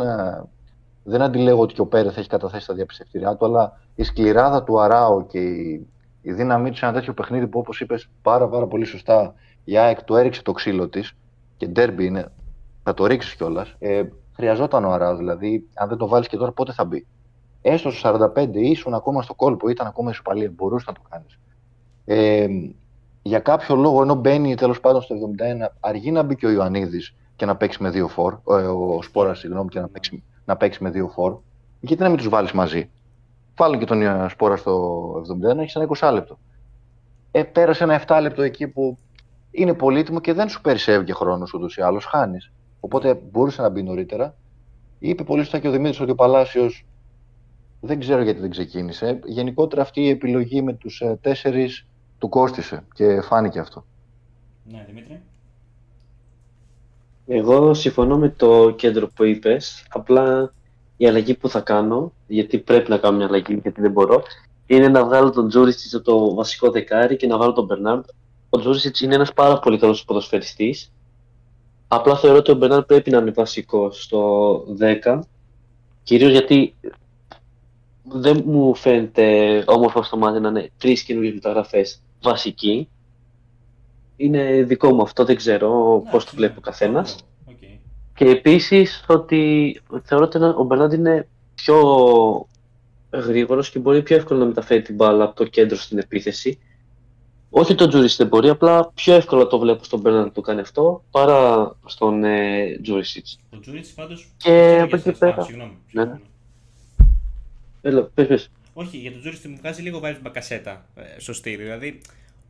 Δεν αντιλέγω ότι και ο Perez έχει καταθέσει τα διαπιστευτήριά του, αλλά η σκληράδα του Αράο και η, η δύναμή του σε ένα τέτοιο παιχνίδι που, όπως είπες πάρα, πάρα πολύ σωστά, η ΑΕΚ του έριξε το ξύλο της, και ντέρμπι είναι, θα το ρίξεις κιόλας. Ε, χρειαζόταν ο Αράο, δηλαδή, αν δεν το βάλεις και τώρα, πότε θα μπει. Έστω στο σαράντα πέντε ήσουν ακόμα στο κόλπο, ήταν ακόμα ισοπαλία, μπορούσε να το κάνεις. Ε, για κάποιο λόγο, ενώ μπαίνει τέλος πάντων στο εβδομήντα ένα, αργεί να μπει και ο Ioannidis και να παίξει με δύο φορ, ο, ο, ο Σπόρας, συγγνώμη, και να παίξει να παίξει με δύο φορ, γιατί να μην τους βάλεις μαζί. Βάλουν και τον Σπόρα στο εβδομήντα ένα, έχεις ένα είκοσι λεπτό. Ε, πέρασε ένα επτά λεπτό εκεί που είναι πολύτιμο και δεν σου περισσεύει και χρόνος ούτως ή άλλως, χάνεις. Οπότε μπορούσε να μπει νωρίτερα. Είπε πολύ σωστά και ο Δημήτρης ότι ο Παλάσιος δεν ξέρω γιατί δεν ξεκίνησε. Γενικότερα αυτή η επιλογή με τους τέσσερις του κόστισε και φάνηκε αυτό. Ναι, Δημήτρη. Εγώ συμφωνώ με το κέντρο που είπες. Απλά η αλλαγή που θα κάνω, γιατί πρέπει να κάνω μια αλλαγή, γιατί δεν μπορώ, είναι να βγάλω τον Jurisic το βασικό δεκάρι και να βάλω τον Bernard. Ο Jurisic είναι ένας πάρα πολύ καλός ποδοσφαιριστής. Απλά θεωρώ ότι ο Bernard πρέπει να είναι βασικό στο δέκα. Κυρίως γιατί δεν μου φαίνεται όμορφο στο μάτι να είναι τρεις καινούργιες μεταγραφές βασικοί. Είναι δικό μου αυτό, δεν ξέρω πώς το βλέπει ο καθένας. Okay. Και επίσης ότι θεωρώ ότι ο Bernard είναι πιο γρήγορος και μπορεί πιο εύκολα να μεταφέρει την μπάλα από το κέντρο στην επίθεση. Όχι τον Jurisic δεν μπορεί, απλά πιο εύκολα το βλέπω στον Bernard να το κάνει αυτό παρά στον ε, Jurisic. Ο Jurisic πάντως. Και από εκεί πέρα. Συγγνώμη. Ναι. Έλα, πες, πες. Όχι, για τον Jurisic μου βγάζει λίγο βάρη μπακασέτα. Ε, σωστή, δηλαδή.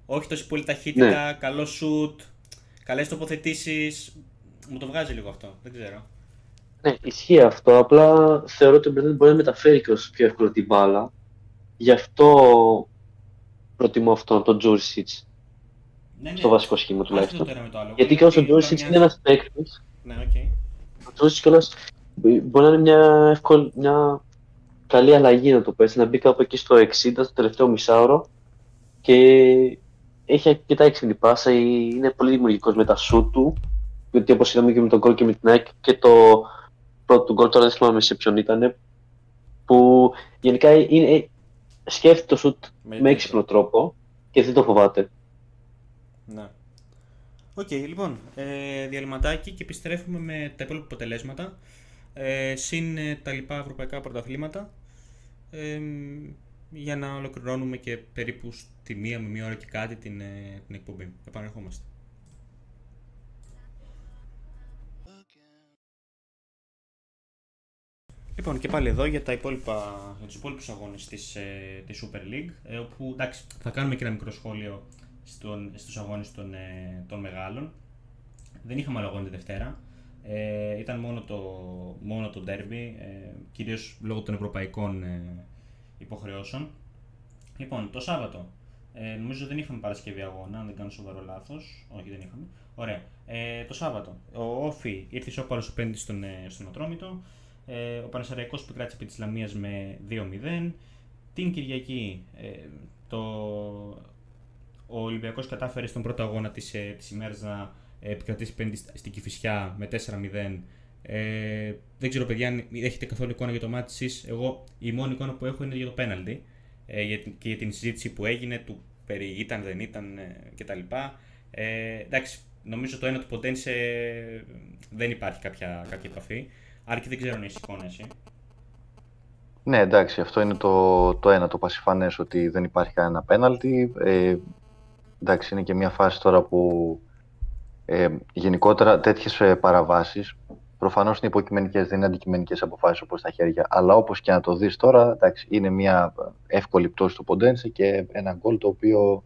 Όχι τόση πολύ ταχύτητα, ναι. Καλό σουτ, καλές τοποθετήσεις. Μου το βγάζει λίγο αυτό, δεν ξέρω. Ναι, ισχύει αυτό. Απλά θεωρώ ότι ο Bernard μπορεί να μεταφέρει και όσο πιο εύκολα την μπάλα. Γι' αυτό προτιμώ αυτόν, τον Jurisic. Ναι, ναι. Στο βασικό σχήμα τουλάχιστον. Το το άλλο. Γιατί και όσο ο Jurisic είναι ένας παίκτης. Ναι, okay. Ο Jurisic κιόλας μπορεί να είναι μια, εύκολη, μια καλή αλλαγή, να το πες. Να μπει κάπου εκεί στο εξήντα, στο τελευταίο μισάωρο. Και έχει αρκετά έξυπνη πάσα, είναι πολύ δημιουργικός με τα σουτ του. Γιατί όπως είδαμε και με τον γκολ και με την ΑΕΚ και το πρώτο γκολ, τώρα δεν θυμάμαι σε ποιον ήταν. Που γενικά είναι, σκέφτεται το σουτ με, με έξυπνο τρόπο και δεν το φοβάται. Ναι. Οκ, okay, λοιπόν, ε, διαλυματάκι και επιστρέφουμε με τα υπόλοιπα αποτελέσματα. Ε, συν τα λοιπά ευρωπαϊκά πρωταθλήματα. Ε, για να ολοκληρώνουμε και περίπου στη μία με μία ώρα και κάτι την, την εκπομπή. Επανερχόμαστε. Λοιπόν, και πάλι εδώ για, τα υπόλοιπα, για τους υπόλοιπους αγώνες της, ε, της Super League, ε, όπου εντάξει, θα κάνουμε και ένα μικρό σχόλιο στον, στους αγώνες των, ε, των μεγάλων. Δεν είχαμε άλλο αγώνα τη Δευτέρα. Ε, ήταν μόνο το, μόνο το derby, ε, κυρίως λόγω των ευρωπαϊκών ε, υποχρεώσεων. Λοιπόν, το Σάββατο. Ε, νομίζω δεν είχαμε Παρασκευή αγώνα, αν δεν κάνω σοβαρό λάθος. Όχι, δεν είχαμε. Ωραία. Ε, το Σάββατο. Ο Όφι ήρθε ισόπαλος απέναντι στον, στον Ατρόμητο. Ε, ο Πανεσσαραϊκός επικράτησε επί της Λαμίας με δύο μηδέν. Την Κυριακή, ε, το... ο Ολυμπιακός κατάφερε στον πρώτο αγώνα της, ε, της ημέρας να επικρατήσει απέναντι στην Κηφισιά με τέσσερα μηδέν. Ε, δεν ξέρω, παιδιά, αν έχετε καθόλου εικόνα για το μάτι εσείς. Εγώ η μόνη εικόνα που έχω είναι για το πέναλτι ε, και για την συζήτηση που έγινε του περί ήταν, δεν ήταν ε, κτλ. Ε, εντάξει, νομίζω το ένα του Pontensse δεν υπάρχει κάποια, κάποια επαφή. Άρκη, δεν ξέρω αν έχεις εικόνα εσύ. Ναι, εντάξει, αυτό είναι το, το ένα, το πασιφανές ότι δεν υπάρχει κανένα πέναλτι. Ε, εντάξει, είναι και μια φάση τώρα που ε, γενικότερα τέτοιες παραβάσεις προφανώς είναι υποκειμενικές, δεν είναι αντικειμενικές αποφάσεις όπως τα χέρια. Αλλά όπως και να το δεις τώρα, εντάξει, είναι μια εύκολη πτώση του Pontensse και ένα γκολ το οποίο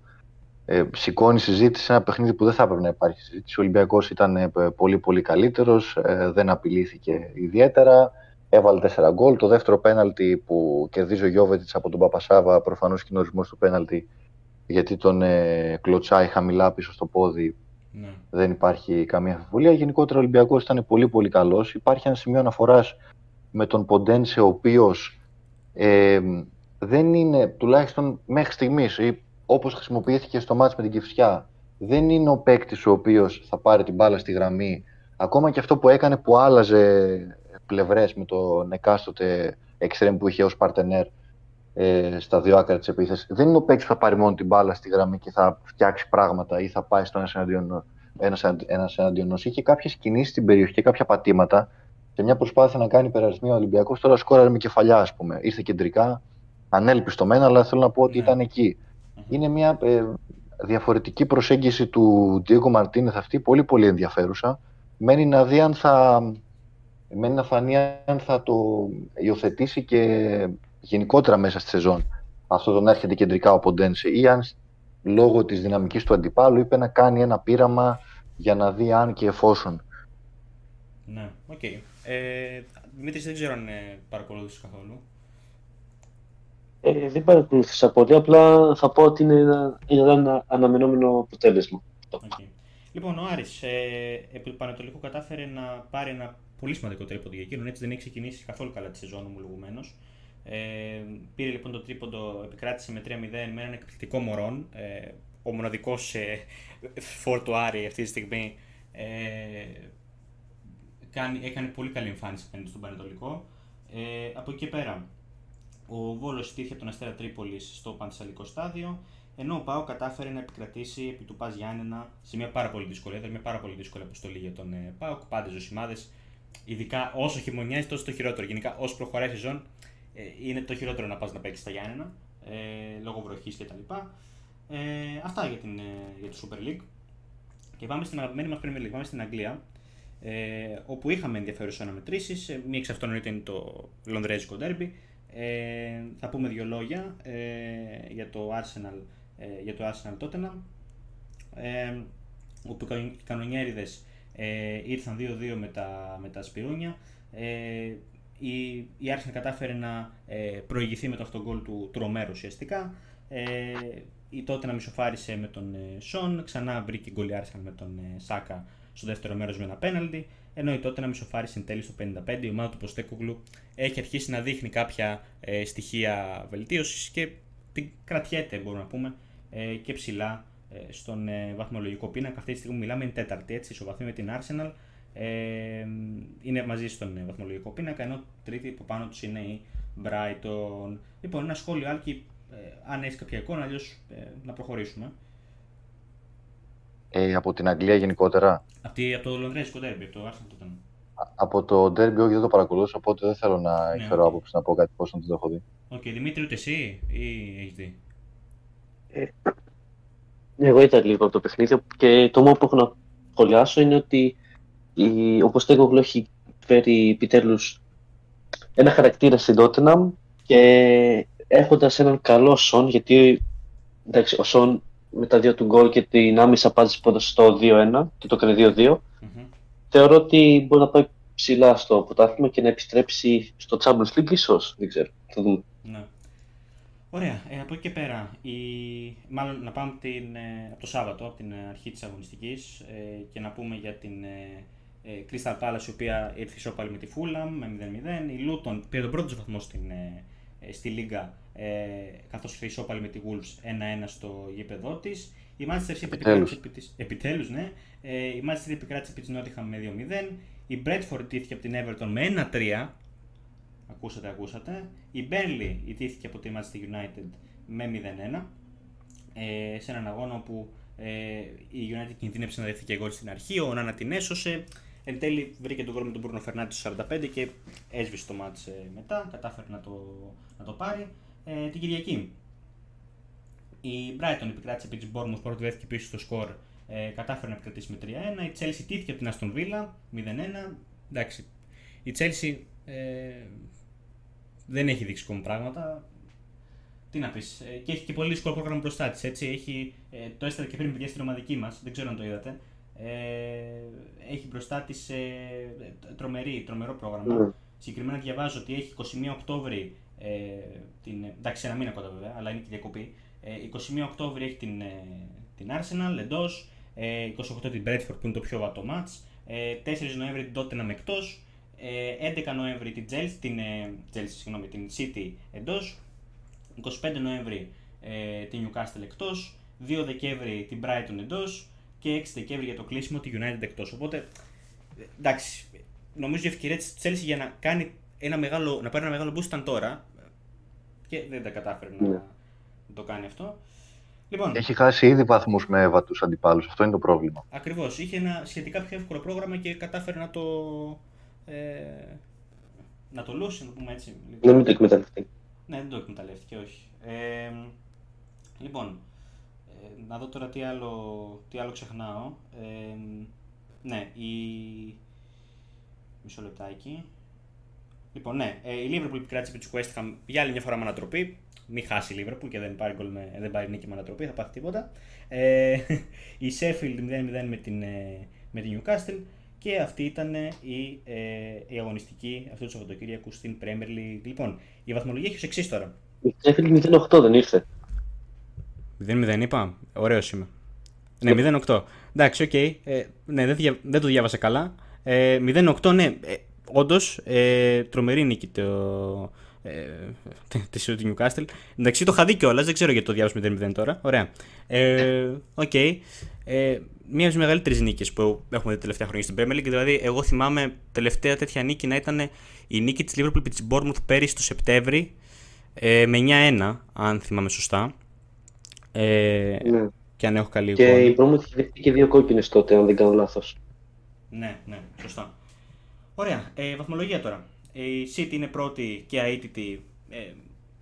ε, σηκώνει συζήτηση σε ένα παιχνίδι που δεν θα έπρεπε να υπάρχει συζήτηση. Ο Ολυμπιακός ήταν ε, πολύ πολύ καλύτερος, ε, δεν απειλήθηκε ιδιαίτερα, έβαλε τέσσερα γκολ. Το δεύτερο πέναλτι που κερδίζει ο Γιόβετιτς από τον Παπασάβα, προφανώς κοινωρισμός του πέναλτι, γιατί τον ε, κλωτσάει χαμηλά πίσω στο πόδι. Ναι. Δεν υπάρχει καμία αμφιβολία. Γενικότερα ο Ολυμπιακός ήταν πολύ πολύ καλός. Υπάρχει ένα σημείο αναφοράς με τον Pontensse, ο οποίος ε, δεν είναι, τουλάχιστον μέχρι στιγμής, ή όπως χρησιμοποιήθηκε στο μάτς με την Κηφισιά, δεν είναι ο παίκτης ο οποίος θα πάρει την μπάλα στη γραμμή. Ακόμα και αυτό που έκανε που άλλαζε πλευρές με τον εκάστοτε εξτρέμ που είχε ως παρτενέρ Ε, στα δύο άκρα της επίθεσης. Δεν είναι ο παίκτης που θα πάρει μόνο την μπάλα στη γραμμή και θα φτιάξει πράγματα ή θα πάει στο ένας εναντίον ενός. Είχε κάποιες κινήσεις στην περιοχή και κάποια πατήματα και μια προσπάθεια να κάνει υπεραριθμή ο Ολυμπιακός. Τώρα σκόραρε με κεφαλιά, ας πούμε. Ήρθε κεντρικά, ανέλπιστο μένα, αλλά θέλω να πω ότι ήταν εκεί. Είναι μια ε, διαφορετική προσέγγιση του Diego Martínez αυτή, πολύ πολύ ενδιαφέρουσα. Μένει να δει αν θα Μένει να φανεί αν θα το υιοθετήσει και γενικότερα μέσα στη σεζόν αυτό το να έρχεται κεντρικά ο Ποντένσε, ή αν λόγω της δυναμικής του αντιπάλου είπε να κάνει ένα πείραμα για να δει αν και εφόσον. Ναι, οκ. Okay. Ε, Δημήτρης, δεν ξέρω αν παρακολουθείς καθόλου. Ε, δεν παρακολουθήσα πολύ, απλά θα πω ότι είναι ένα, είναι ένα αναμενόμενο αποτέλεσμα. Okay. Λοιπόν, ο Άρης ε, επί του Πανατολικού κατάφερε να πάρει ένα πολύ σημαντικό τρίποντο για εκείνον, έτσι δεν έχει ξεκινήσει καθόλου καλά τη σεζόν ομολογουμένως. Ε, πήρε λοιπόν το τρίποντο, επικράτησε με τρία μηδέν με έναν εκπληκτικό Μωρόν, ε, ο μοναδικός ε, φορ του Άρη αυτή τη στιγμή. Ε, κάνει, έκανε πολύ καλή εμφάνιση στον Πανατολικό. Ε, από εκεί πέρα, ο Βόλος στήθηκε από τον Αστέρα Τρίπολης στο Πανθεσσαλικό στάδιο, ενώ ο ΠΑΟ κατάφερε να επικρατήσει επί του ΠΑΣ Γιάννενα σε μια πάρα πολύ δύσκολη, μια πάρα πολύ δύσκολη αποστολή για τον ΠΑΟ. Πάντες ζωσιμάδες, ειδικά όσο χειμωνιάζει, τόσο το χειρότερο. Γενικά, όσο προχωράει η σεζόν, ε, είναι το χειρότερο να πας να παίξεις στα Γιάννενα, ε, λόγω βροχής κτλ. Ε, αυτά για, την, ε, για το Super League. Και πάμε στην αγαπημένη μας Premier League, πάμε στην Αγγλία, ε, όπου είχαμε ενδιαφέρουσες αναμετρήσεις. Ε, μία εξ αυτών ήταν το Λονδρέζικο ντέρμπι. Ε, θα πούμε δύο λόγια ε, για το Arsenal, ε, για το Arsenal Tottenham, ε, όπου οι κανονιέριδες ε, ήρθαν δύο δύο με τα, με τα σπυρούνια. Ε, η, η Arsenal κατάφερε να ε, προηγηθεί με το αυτογκόλ του Τρομέρο ουσιαστικά. Ε, η Tottenham ισοφάρισε με τον Son, ε, ξανά βρήκε γκολ η Arsenal με τον Saka ε, στο δεύτερο μέρος με ένα πέναλτι, ενώ η Tottenham ισοφάρισε εν τέλει στο πενήντα πέντε. Η ομάδα του Ποστέκογλου έχει αρχίσει να δείχνει κάποια ε, στοιχεία βελτίωσης και την κρατιέται, μπορούμε να πούμε, ε, και ψηλά ε, στον ε, βαθμολογικό πίνακα. Αυτή τη στιγμή μιλάμε είναι τέταρτη, έτσι, ισοβαθμή με την Arsenal, ε, είναι μαζί στον ε, βαθμολογικό πίνακα, ενώ τρίτη από πάνω τους είναι η Brighton. Λοιπόν, ένα σχόλιο, Άλκη, ε, αν έχεις κάποια εικόνα, αλλιώς ε, να προχωρήσουμε. Ε, από την Αγγλία γενικότερα. Αυτή, από το Λονδρέζικο ντέρμπι, από το Arsenal Tottenham. Από το ντέρμπι, όχι, δεν το παρακολούθησα, οπότε δεν θέλω να ναι, φέρω okay. άποψη να πω κάτι πώς να το έχω δει. Οκ, okay, Δημήτρη, ούτε εσύ ή έχεις δει? Ε, εγώ ήταν λίγο από το παιχνίδι και το μόνο που έχω να σχολιάσω είναι ότι η, ο Ποστέκογλου έχει φέρει επιτέλους ένα χαρακτήρα στην Tottenham και έχοντας έναν καλό Son, γιατί εντάξει, ο Son με τα δύο του γκολ και την άμεση απάντηση που έδωσε στο δύο ένα και το έκανε δύο δύο, mm-hmm. θεωρώ ότι μπορεί να πάει ψηλά στο πρωτάθλημα και να επιστρέψει στο Champions League, ίσως, δεν ξέρω, θα δούμε. Ναι. Ωραία, ε, από εκεί και πέρα, η... μάλλον να πάμε την, ε, από το Σάββατο, από την αρχή της αγωνιστικής, ε, και να πούμε για την ε, Crystal Palace, η οποία ήρθε ισόπαλη με τη Fulham με μηδέν μηδέν, η Luton πήρε τον πρώτο της βαθμό στην, ε, στη Λίγκα, ε, καθώς ήρθε ισόπαλη με τη Wolves ένα ένα στο γήπεδό της. Η Manchester επικράτησε επιτέλους, ναι. Ε, η Manchester επικράτησε επί της Νότιχαμ με δύο μηδέν. Η Bradford ιτήθηκε από την Everton με ένα τρία. Ακούσατε, ακούσατε. Η Burnley ιτήθηκε από τη Manchester United με μηδέν ένα. Ε, σε έναν αγώνα όπου ε, η United κινδύνεψε να δεχθεί και γκολ στην αρχή, ο Νάνα την έσωσε. Εν τέλει βρήκε τον γκολ με τον Μπούρνο Φερνάντες στο σαράντα πέντε και έσβησε το μάτς μετά, κατάφερε να το, να το πάρει. Ε, την Κυριακή η Brighton επικράτησε επί της Bournemouth, πρώτη βρέθηκε πίσω στο σκορ, ε, κατάφερε να επικρατήσει με τρία ένα. Η Chelsea τήθηκε από την Aston Villa μηδέν ένα. Εντάξει, η Chelsea ε, δεν έχει δείξει ακόμα πράγματα. Τι να πεις, ε, και έχει και πολύ δύσκολο πρόγραμμα μπροστά της, έτσι. Έχει, ε, το έστειλα και πριν, παιδιά, στην ομαδική μας, δεν ξέρω αν το είδατε. Ε, έχει μπροστά της ε, τρομερή, τρομερό πρόγραμμα. Mm. Συγκεκριμένα διαβάζω ότι έχει είκοσι μία Οκτώβρη, ε, την, εντάξει ένα μήνα κοντά βέβαια, αλλά είναι και διακοπή. Ε, είκοσι μία Οκτώβρη έχει την, ε, την Arsenal εντός, ε, είκοσι οκτώ την Bradford που είναι το πιο βατό μάτς, ε, τέσσερα Νοέμβρη την Tottenham εκτός, ε, έντεκα Νοέμβρη την Chelsea, την, ε, Chelsea, συγγνώμη, την City εντός, είκοσι πέντε Νοέμβρη ε, την Newcastle εκτός, δύο Δεκέμβρη την Brighton εντός, και έξι Δεκέμβρη για το κλείσιμο τη United εκτός. Οπότε, εντάξει, νομίζω η ευκαιρία της Chelsea για να, κάνει ένα μεγάλο, να πάρει ένα μεγάλο boost ήταν τώρα και δεν τα κατάφερε yeah. να το κάνει αυτό. Λοιπόν, έχει χάσει ήδη βαθμούς με έβατους αντιπάλους, αυτό είναι το πρόβλημα. Ακριβώς, είχε ένα σχετικά πιο εύκολο πρόγραμμα και κατάφερε να το, ε, να το λούσει, να πούμε έτσι. Δεν μην το εκμεταλλευτεί. Ναι, δεν το εκμεταλλεύτηκε, όχι. Ε, λοιπόν, να δω τώρα τι άλλο, τι άλλο ξεχνάω. Ε, ναι, η, Μισό λεπτάκι. Λοιπόν, ναι, η Liverpool επικράτησε επί του West Ham για άλλη μια φορά με ανατροπή. Μην χάσει η Liverpool και δεν πάρει, με, δεν πάρει νίκη με ανατροπή, θα πάθει τίποτα. Ε, η Sheffield μηδέν μηδέν με την, με την Newcastle. Και αυτή ήταν η, ε, η αγωνιστική αυτού του Σαββατοκύριακου στην Premier League. Λοιπόν, η βαθμολογία έχει ως εξής τώρα. Η Sheffield μηδέν οκτώ δεν ήρθε. μηδέν μηδέν είπα. Ωραίος είμαι. Ναι, μηδέν οκτώ. Εντάξει, οκ. Okay. Ε, ναι, δεν, δια, δεν το διάβασα καλά. Ε, μηδέν οκτώ, ναι. Ε, όντως, ε, τρομερή νίκη το, ε, τη Newcastle. Εντάξει, το είχα δει κιόλας. Δεν ξέρω γιατί το διάβασα μηδέν μηδέν τώρα. Ωραία. Ε, okay. ε, μία από τις μεγαλύτερες νίκες που έχουμε δει τελευταία χρόνια στην Premier League. Δηλαδή, εγώ θυμάμαι τελευταία τέτοια νίκη να ήταν η νίκη της Liverpool επί της Bournemouth πέρυσι το Σεπτέμβρη ε, με εννιά ένα, αν θυμάμαι σωστά. Ε, ναι. Και αν έχω καλή εικόνα. Και η Bournemouth είχε δεχτεί και δύο κόκκινες τότε, αν δεν κάνω λάθος. Ναι, ναι, σωστά. Ωραία, ε, βαθμολογία τώρα. Η City είναι πρώτη και αίτητη, ε,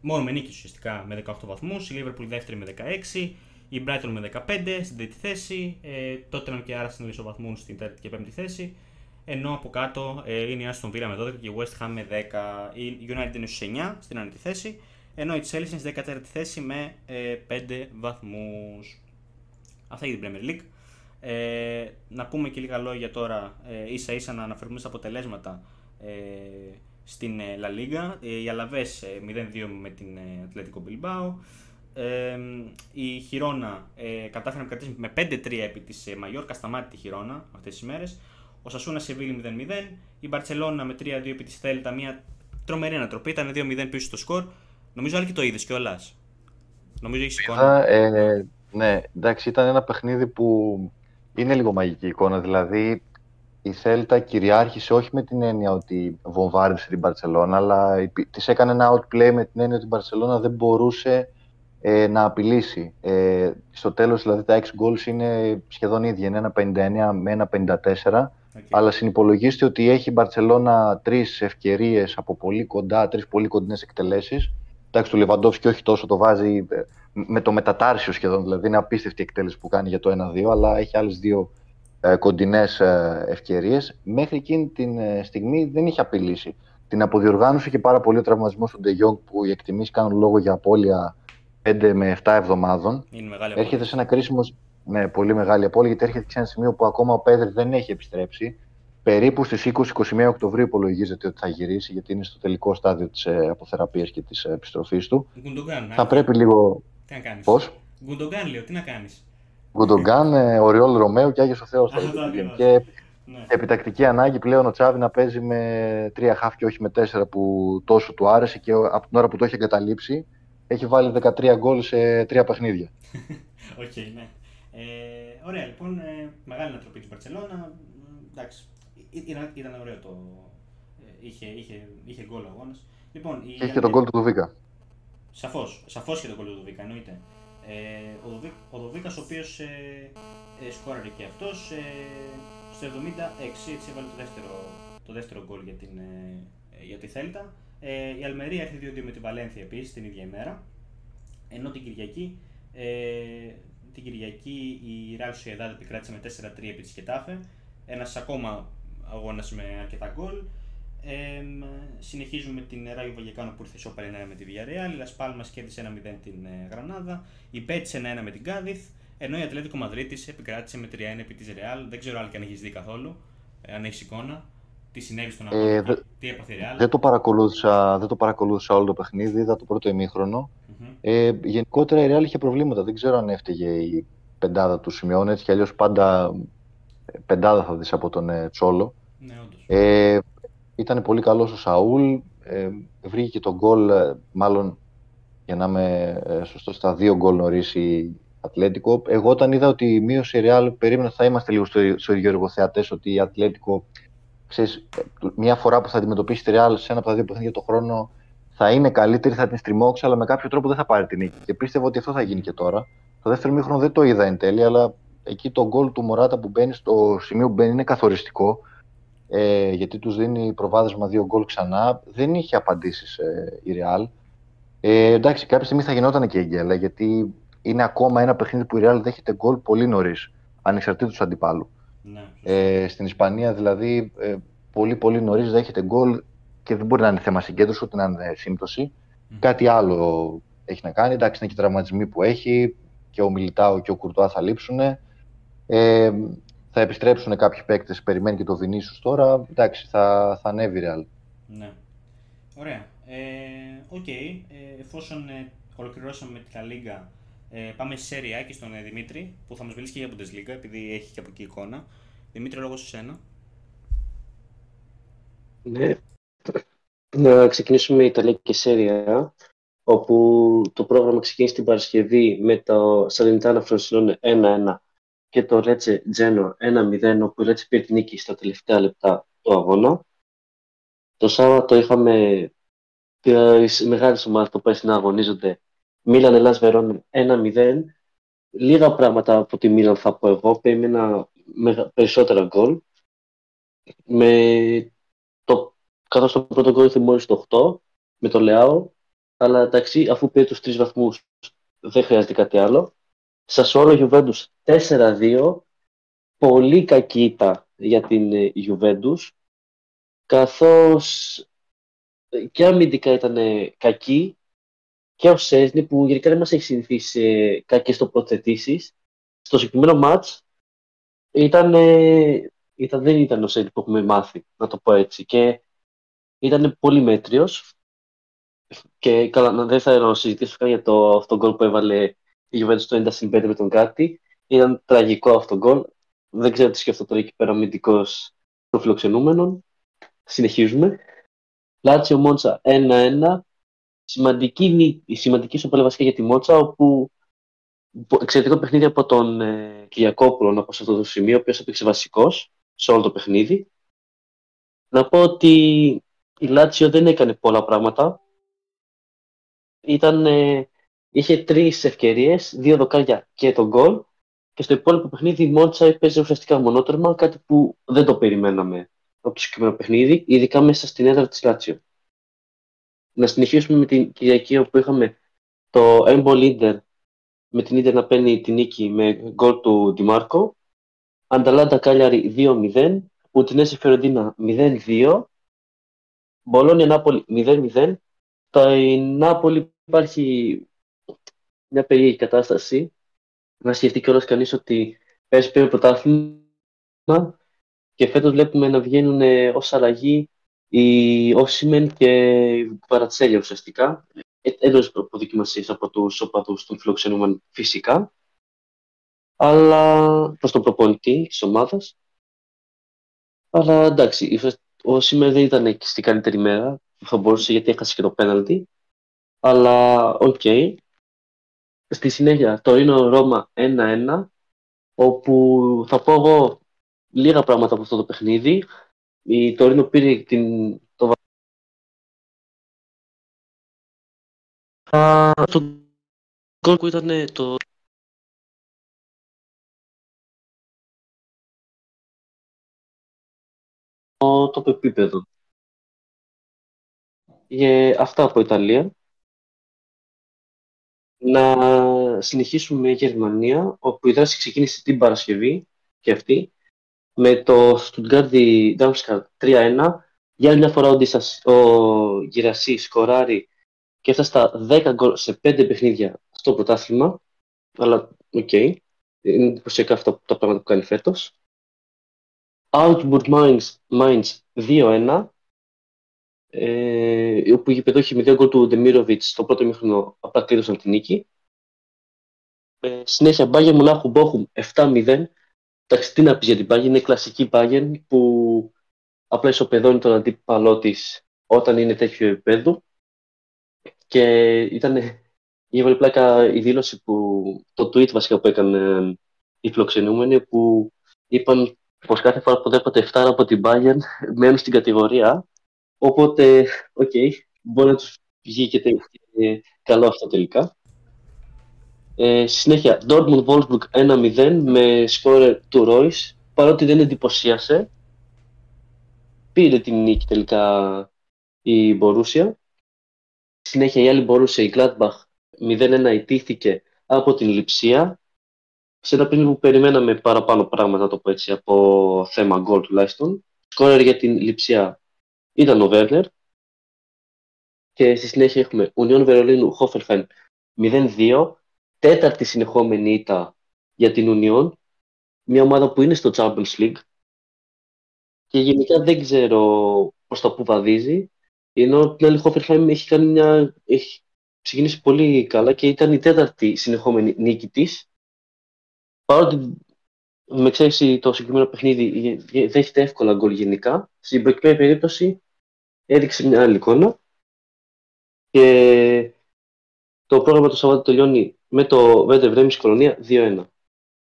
μόνο με νίκη ουσιαστικά με δεκαοκτώ βαθμούς. Η Liverpool δεύτερη με δεκαέξι. Η Brighton με δεκαπέντε στην τρίτη θέση. Ε, Tottenham και Arsenal ισοβαθμούν στην τέταρτη και πέμπτη θέση. Ενώ από κάτω ε, είναι η Aston Villa με δώδεκα και η West Ham με δέκα. Η United είναι στους εννιά στην άνετη θέση. Ενώ η Chelsea είναι στην δέκατη τέταρτη θέση με ε, πέντε βαθμούς. Αυτά για την Premier League. Ε, να πούμε και λίγα λόγια τώρα ε, ίσα ίσα να αναφερθούμε στα αποτελέσματα ε, στην ε, La Liga. Ε, η Αλαβές ε, μηδέν δύο με την ε, Ατλετικό Bilbao. Ε, η Χιρόνα ε, κατάφερε να κρατήσει με πέντε τρία επί της ε, Μαγιόρκα, σταμάτητη η Χιρόνα αυτές τις μέρες. Ο Σασούνα Σεβίλη μηδέν μηδέν. Η Μπαρτσελώνα με τρία δύο επί της Θέλτα, μια τρομερή ανατροπή. Ήταν δύο μηδέν πίσω στο σκορ. Νομίζω Άλκη το είδες κιόλας. Νομίζω έχεις εικόνα. Ε, ναι, εντάξει, ήταν ένα παιχνίδι που είναι λίγο μαγική εικόνα. Δηλαδή η Θέλτα κυριάρχησε όχι με την έννοια ότι βομβάρδισε την Μπαρτσελώνα, αλλά της έκανε ένα outplay με την έννοια ότι η Μπαρτσελώνα δεν μπορούσε ε, να απειλήσει. Ε, στο τέλος, δηλαδή, τα έξι goals είναι σχεδόν ίδια. Είναι ένα πενήντα εννιά με ένα πενήντα τέσσερα. Okay. Αλλά συνυπολογίστε ότι έχει η Μπαρτσελώνα τρεις ευκαιρίες από πολύ κοντά, τρεις πολύ κοντινές εκτελέσεις. Εντάξει, του Λεβαντόφσκι όχι τόσο, το βάζει με το μετατάρσιο σχεδόν. Δηλαδή, είναι απίστευτη η εκτέλεση που κάνει για το ένα δύο, αλλά έχει άλλες δύο ε, κοντινές ε, ευκαιρίες. Μέχρι εκείνη την ε, στιγμή δεν είχε απειλήσει. Την αποδιοργάνωσε και πάρα πολύ ο τραυματισμός του Ντε Γιόνγκ, που οι εκτιμήσεις κάνουν λόγο για απώλεια πέντε με επτά εβδομάδων. Είναι μεγάλη απώλεια. Έρχεται σε ένα κρίσιμο. Ναι, πολύ μεγάλη απώλεια, γιατί έρχεται σε ένα σημείο που ακόμα ο Πέδρη δεν έχει επιστρέψει. Περίπου στις είκοσι με είκοσι ένα Οκτωβρίου υπολογίζεται ότι θα γυρίσει, γιατί είναι στο τελικό στάδιο της αποθεραπείας και της επιστροφής του. Γκουντογκάν, θα πρέπει λίγο. Τι να κάνεις. Πώς? Γκουντογκάν, λέω, τι να κάνεις. Γκουντογκάν, Οριόλ Ρωμαίου και Άγιος ο Θεός. Και επιτακτική ανάγκη πλέον ο Τσάβη να παίζει με τρία χαφ και όχι με τέσσερα που τόσο του άρεσε, και από την ώρα που το έχει εγκαταλείψει έχει βάλει δεκατρία γκολ σε τρία παιχνίδια. Οκ, okay, ναι. Ε, ωραία, λοιπόν, ε, μεγάλη ανατροπή της Μπαρτσελώνα. Ε, εντάξει, ήταν, ήταν ωραίο το. Ε, είχε, είχε, είχε γκολ ο αγώνας. Λοιπόν, είχε και τον γκολ του Δοβίκα. Σαφώς, σαφώς και τον γκολ του Δοβίκα, εννοείται. Ε, ο Δοβί, ο Δοβίκας, ο οποίος ε, ε, σκόραρε και αυτός, ε, στο εβδομήντα έξι, έτσι έβαλε το δεύτερο, το δεύτερο γκολ για, την, ε, για τη Θέλτα. Ε, η Αλμερία έρχεται δύο δύο με τη Βαλένθια επίσης την ίδια ημέρα. Ενώ την Κυριακή, ε, την Κυριακή η Real Sociedad επικράτησε με τέσσερα τρία επί της Χετάφε. Ένας ακόμα αγώνας με αρκετά γκολ. Ε, συνεχίζουμε την Ράγιο Βαγεκάνο που ήρθε ισόπαλη ένα ένα με τη Villarreal. Η Λας Πάλμας κέρδισε ένα μηδέν την Γρανάδα. Η Πέτς ένα ένα με την Κάδιθ. Ενώ η Ατλέτικο Μαδρίτης επικράτησε με τρία ένα επί της Real. Δεν ξέρω αν έχεις δει καθόλου, ε, αν έχεις εικόνα. Τι συνέβη στον αγώνα, ε, τι έπαθε η Real. Δεν το παρακολούθησα, δεν το παρακολούθησα όλο το παιχνίδι, είδα το πρώτο ημίχρονο. Mm-hmm. Ε, γενικότερα η Real είχε προβλήματα, δεν ξέρω αν έφταιγε η πεντάδα του Σιμεώνε, έτσι κι αλλιώς πάντα πεντάδα θα δεις από τον ε, Τσόλο. Ναι, όντως. Ε, ήταν πολύ καλός ο Σαούλ, ε, βρήκε και τον γκολ, μάλλον για να είμαι σωστός, στα δύο γκολ νωρίς η Ατλέτικο. Εγώ όταν είδα ότι η μείωση η Real, περίμενα θα είμαστε λίγο στο ίδιο εργοθεατές, ότι η Ατλέτικο, ξέρεις, μια φορά που θα αντιμετωπίσει τη Real σε ένα από τα δύο παιχνίδια το χρόνο θα είναι καλύτερη, θα την στριμώξει, αλλά με κάποιο τρόπο δεν θα πάρει την νίκη. Και πίστευα ότι αυτό θα γίνει και τώρα. Το δεύτερο μήχρονο δεν το είδα εν τέλει, αλλά εκεί το γκολ του Μωράτα που μπαίνει στο σημείο που μπαίνει είναι καθοριστικό. Ε, γιατί τους δίνει προβάδισμα δύο γκολ ξανά. Δεν είχε απαντήσεις ε, η Real. Ε, εντάξει, κάποια στιγμή θα γινόταν και η γκέλα, γιατί είναι ακόμα ένα παιχνίδι που η Real δέχεται γκολ πολύ νωρίς, ανεξαρτήτως του αντιπάλου. Ναι. Ε, στην Ισπανία δηλαδή ε, πολύ πολύ νωρίς δέχεται γκολ και δεν μπορεί να είναι θέμα συγκέντρωση ούτε να είναι σύμπτωση. Mm. Κάτι άλλο έχει να κάνει. Εντάξει, είναι και οι τραυματισμοί που έχει και ο Μιλιτάου και ο Κουρτουά θα λείψουν. Ε, θα επιστρέψουν κάποιοι παίκτες, περιμένει και το Βινίσιους τώρα. Εντάξει, θα, θα ανέβει Real. Ναι. Ωραία. Οκ. Ε, okay. ε, εφόσον ε, ολοκληρώσαμε με τη La Liga, ε, πάμε στη Serie A και στον ε, Δημήτρη που θα μας μιλήσει και για Bundesliga επειδή έχει και από εκεί εικόνα. Δημήτρη, λόγος σε σένα. Ναι. Να ξεκινήσουμε η Ιταλική Serie A, όπου το πρόγραμμα ξεκίνησε την Παρασκευή με το Salernitana Frosinone ένα ένα και το Lecce Genoa ένα μηδέν, όπου η Lecce πήρε την νίκη στα τελευταία λεπτά του αγώνα. Το Σάββατο είχαμε τις μεγάλες ομάδες που πέρσι να αγωνίζονται. Μίλαν Ελλάς Βερόνα ένα μηδέν. Λίγα πράγματα από τη Μίλαν θα πω εγώ. Περίμενα περισσότερα γκολ. Με το... Καθώς το πρώτο γκολ ήρθε μόλις το οκτώ με το Λεάο. Αλλά εντάξει, αφού πήρε τους τρεις βαθμούς δεν χρειάζεται κάτι άλλο. Σασουόλο Γιουβέντους τέσσερα δύο. Πολύ κακή ήττα για την Γιουβέντους. Καθώς και αμυντικά ήταν κακή και ο Σέσνη που γενικά δεν μας έχει συνηθίσει σε κακές τοποθετήσεις. Στο συγκεκριμένο μάτς ήταν, ήταν, δεν ήταν ο Σέσνη που έχουμε μάθει, να το πω έτσι. Και ήταν πολύ μέτριος. Και καλά, δεν θα συζητήσω καν για το, αυτό το γκολ που έβαλε η Juventus το ενενήντα συν πέντε με τον Γκάτι. Ήταν τραγικό αυτό το γκολ. Δεν ξέρω τι σκέφτομαι τώρα εκεί πέρα αμυντικός των φιλοξενούμενων. Συνεχίζουμε. Λάτσιο Μόντσα ένα ένα. Σημαντική, σημαντική σοπαλαιβασική για τη Μόντσα, όπου εξαιρετικό παιχνίδι από τον ε, Κυριακόπουλο, να πω σε αυτό το σημείο, ο οποίος έπαιξε βασικός σε όλο το παιχνίδι. Να πω ότι η Λάτσιο δεν έκανε πολλά πράγματα. Ήταν, ε, είχε τρεις ευκαιρίες, δύο δοκάρια και τον γκολ. Και στο υπόλοιπο παιχνίδι η Μόντσα έπαιζε ουσιαστικά μονότερμα, κάτι που δεν το περιμέναμε από το συγκεκριμένο παιχνίδι, ειδικά μέσα στην έδρα της Λάτσιο. Να συνεχίσουμε με την Κυριακή, όπου είχαμε το Έμπολ Ίντερ με την Ίντερ να παίρνει την νίκη με γκολ του Ντιμάρκο. Ανταλάντα Κάλιαρι δύο μηδέν. Ουτινέζη Φιωρεντίνα μηδέν δύο. Μπολόνια Νάπολη μηδέν μηδέν. Στην Νάπολη υπάρχει μια περίεργη κατάσταση. Να σκεφτεί κιόλας κανείς ότι πέρσι πήρε πρωτάθλημα και φέτος βλέπουμε να βγαίνουν ως αλλαγή η Όσιμεν και η Παρατσέλια ουσιαστικά, έντονες προδοκιμασίες από τους οπαδούς των φιλοξενούμενων φυσικά, αλλά προς τον προπονητή της ομάδας. Αλλά εντάξει, ο Όσιμεν δεν ήταν και στην καλύτερη μέρα που θα μπορούσε, γιατί έχασε και το πέναλτι, αλλά οκ. Okay. Στη συνέχεια, το Ρήνο Ρώμα ένα ένα, όπου θα πω εγώ λίγα πράγματα από αυτό το παιχνίδι. Η Τωρίνο πήρε την... το γκολ που ήταν το... το επίπεδο. Yeah, αυτά από Ιταλία. Να συνεχίσουμε με Γερμανία, όπου η δράση ξεκίνησε την Παρασκευή και αυτή. Με το Στουτγκάρδι Darmstadt τρία ένα. Για άλλη μια φορά ο, Ντισας, ο Γυρασί σκοράρει και έφτασε στα δέκα γκολ σε πέντε παιχνίδια στο πρωτάθλημα. Αλλά οκ. Okay. Είναι εντυπωσιακά αυτά τα πράγματα που κάνει φέτος. Augsburg Mainz δύο ένα. Ε, όπου οι παιδόχοι με δύο γκολ του Ντεμίροβιτς στο πρώτο μήχρονο απλά κλείδωσαν την νίκη. Ε, συνέχεια Μπάγερν Μονάχου Μπόχουμ επτά μηδέν. Εντάξει, τι να πεις για την Bayern, είναι κλασική Bayern που απλά ισοπεδώνει τον αντίπαλό της όταν είναι τέτοιο επίπεδο. Και ήταν η έβαλη πλάκα η δήλωση που, το tweet βασικά που έκανε οι φιλοξενούμενοι, που είπαν πως κάθε φορά που δέχονται εφτά από την Bayern μένουν στην κατηγορία. Οπότε, οκ, okay, μπορεί να τους βγει και καλό αυτό τελικά. Ε, συνέχεια, Dortmund Wolfsburg ένα μηδέν με σκόρερ του Ρόις. Παρότι δεν εντυπωσίασε, πήρε την νίκη τελικά η Borussia. Συνέχεια η άλλη Borussia, η Gladbach μηδέν ένα, ιτήθηκε από την Λειψία. Σε ένα παιχνίδι που περιμέναμε παραπάνω πράγματα, να το πω έτσι, από θέμα γκολ τουλάχιστον. σκόρερ για την Λειψιά ήταν ο Βέρνερ. Και στη συνέχεια έχουμε Union Βερολίνου Hoffenheim μηδέν δύο, τέταρτη συνεχόμενη ήττα για την Union, μια ομάδα που είναι στο Champions League και γενικά δεν ξέρω προς τα που βαδίζει, ενώ την άλλη Hoffenheim έχει κάνει μια... έχει ξεκινήσει πολύ καλά και ήταν η τέταρτη συνεχόμενη νίκη της, παρότι με ξέρει το συγκεκριμένο παιχνίδι δέχεται εύκολα γκολ γενικά, στην προκειμένη περίπτωση έδειξε μια άλλη εικόνα. Και το πρόγραμμα του Σαββάτου τελειώνει με το Βέντερ Βρέμις Κολονία δύο ένα.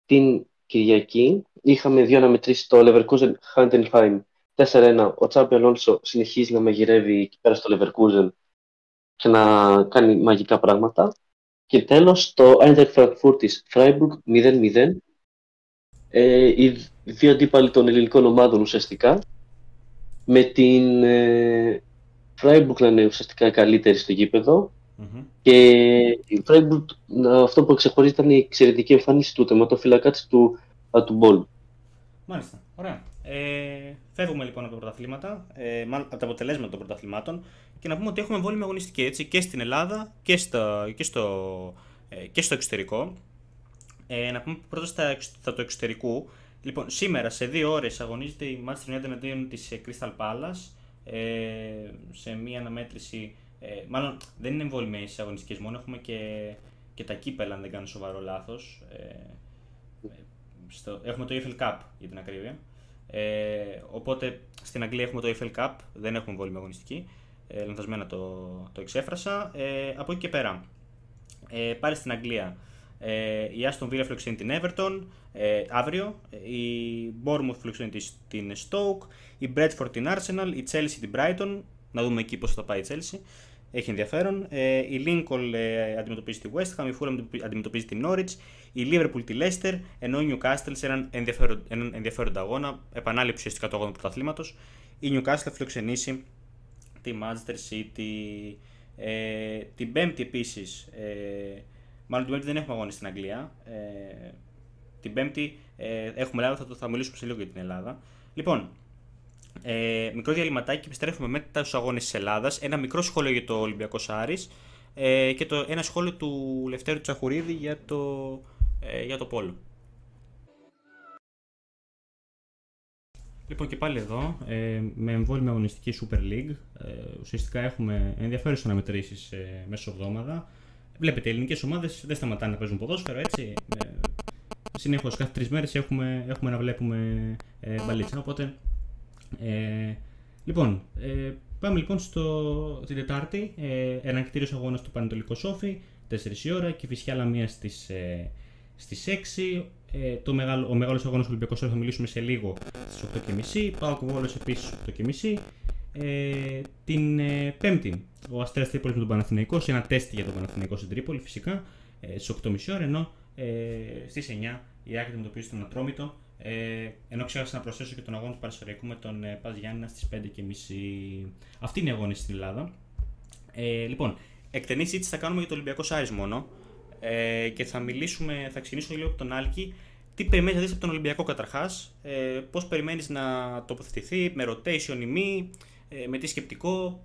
Την Κυριακή είχαμε δύο αναμετρήσεις στο Leverkusen Heidenheim τέσσερα ένα. Ο Τσάμπι Αλόνσο συνεχίζει να μαγειρεύει εκεί πέρα στο Leverkusen και να κάνει μαγικά πράγματα. Και τέλος το Eintracht Frankfurt's Freiburg μηδέν μηδέν. Ε, οι δύο αντίπαλοι των ελληνικών ομάδων ουσιαστικά, με την... Ε, Freiburg να είναι ουσιαστικά καλύτερη στο γήπεδο mm-hmm. και η Freiburg, αυτό που ξεχωρίζει ήταν η εξαιρετική εμφάνιση του τερματοφύλακα της του Ατουμπόλου. Μάλιστα, ωραία. Ε, φεύγουμε λοιπόν από τα πρωταθλήματα, ε, από τα αποτελέσματα των πρωταθλημάτων και να πούμε ότι έχουμε βόλυμη αγωνιστική έτσι, και στην Ελλάδα και στο, και στο, ε, και στο εξωτερικό. Ε, να πούμε πρώτα στα, στα του εξωτερικού. Λοιπόν, σήμερα σε δύο ώρες αγωνίζεται η Manchester United εναντίον της Crystal Palace. Σε μία αναμέτρηση, μάλλον δεν είναι εμβολημένες οι αγωνιστικές μόνο, έχουμε και, και τα κύπελα αν δεν κάνω σοβαρό λάθος, στο, έχουμε το Ι Εφ Ελ Cup για την ακρίβεια, ε, οπότε στην Αγγλία έχουμε το Ι Εφ Ελ Cup, δεν έχουμε εμβολημένη αγωνιστική, ε, λανθασμένα το, το εξέφρασα, ε, από εκεί και πέρα, ε, πάλι στην Αγγλία. Ε, η Aston Villa φιλοξενεί την Everton ε, αύριο, η Bournemouth φιλοξενεί την Stoke, η Bradford την Arsenal, η Chelsea την Brighton, να δούμε εκεί πώς θα πάει η Chelsea, έχει ενδιαφέρον, ε, η Lincoln ε, αντιμετωπίζει τη West Ham, η Fulham αντιμετωπίζει την Norwich, η Liverpool τη Leicester, ενώ η Newcastle σε έναν ενδιαφέρον, έναν ενδιαφέροντα αγώνα, επανάληψη ουσιαστικά του αγώνα του πρωταθλήματος, η Newcastle φιλοξενήσει τη Manchester City. ε, την Πέμπτη επίσης, ε, μάλλον την Πέμπτη δεν έχουμε αγώνες στην Αγγλία. Ε, την Πέμπτη ε, έχουμε Ελλάδα, θα, το, θα μιλήσουμε σε λίγο για την Ελλάδα. Λοιπόν, ε, μικρό διαλυματάκι, επιστρέφουμε μετά στους αγώνες της Ελλάδας. Ένα μικρό σχόλιο για το Ολυμπιακός Άρης ε, και το, ένα σχόλιο του Ελευθέρου Τσαχουρίδη για το, ε, για το πόλο. Λοιπόν, και πάλι εδώ, ε, με εμβόλυμη αγωνιστική Super League. Ε, ουσιαστικά έχουμε ενδιαφέρουσες αναμετρήσεις ε, μέσω εβδόμαδα. Βλέπετε, οι ελληνικές ομάδες δεν σταματάνε να παίζουν ποδόσφαιρο, έτσι. Ε, συνεχώς, κάθε τρεις μέρες έχουμε, έχουμε να βλέπουμε ε, μπαλίτσα. Οπότε, ε, λοιπόν, ε, πάμε λοιπόν στην Τετάρτη. Ε, ένα κτήριος αγώνας του Πανετολικού Σόφι, τέσσερις η ώρα, και Κηφισιά Λαμίας στις, ε, στις έξι. Ε, το μεγάλο, ο μεγάλος αγώνας του Ολυμπιακού Σόφι θα μιλήσουμε σε λίγο στις οκτώ και μισή. ΠΑΟΚ Βόλος επίσης στις οκτώ και μισή. Ε, την ε, Πέμπτη, ο Αστέρας Τρίπολης με τον Παναθηναϊκό, σε ένα τεστ για τον Παναθηναϊκό στην Τρίπολη φυσικά, ε, στις οκτώ και μισή ώρα, ενώ ε, στις εννιά η Άκρη αντιμετωπίζει τον Ατρόμητο, ε, ενώ ξέχασα να προσθέσω και τον αγώνα του Παρασωραϊκού με τον ε, Πας Γιάννηνα στις πέντε και μισή. Αυτή είναι η αγώνες στην Ελλάδα. Ε, λοιπόν, εκτενή συζήτηση θα κάνουμε για το Ολυμπιακός Άρης μόνο, ε, και θα μιλήσουμε, θα ξεκινήσω λίγο από τον Άλκη. Τι περιμένεις να δεις από τον Ολυμπιακό καταρχάς, ε, πώς περιμένεις να τοποθετηθεί, με rotation ή μη, Ε, με τι σκεπτικό?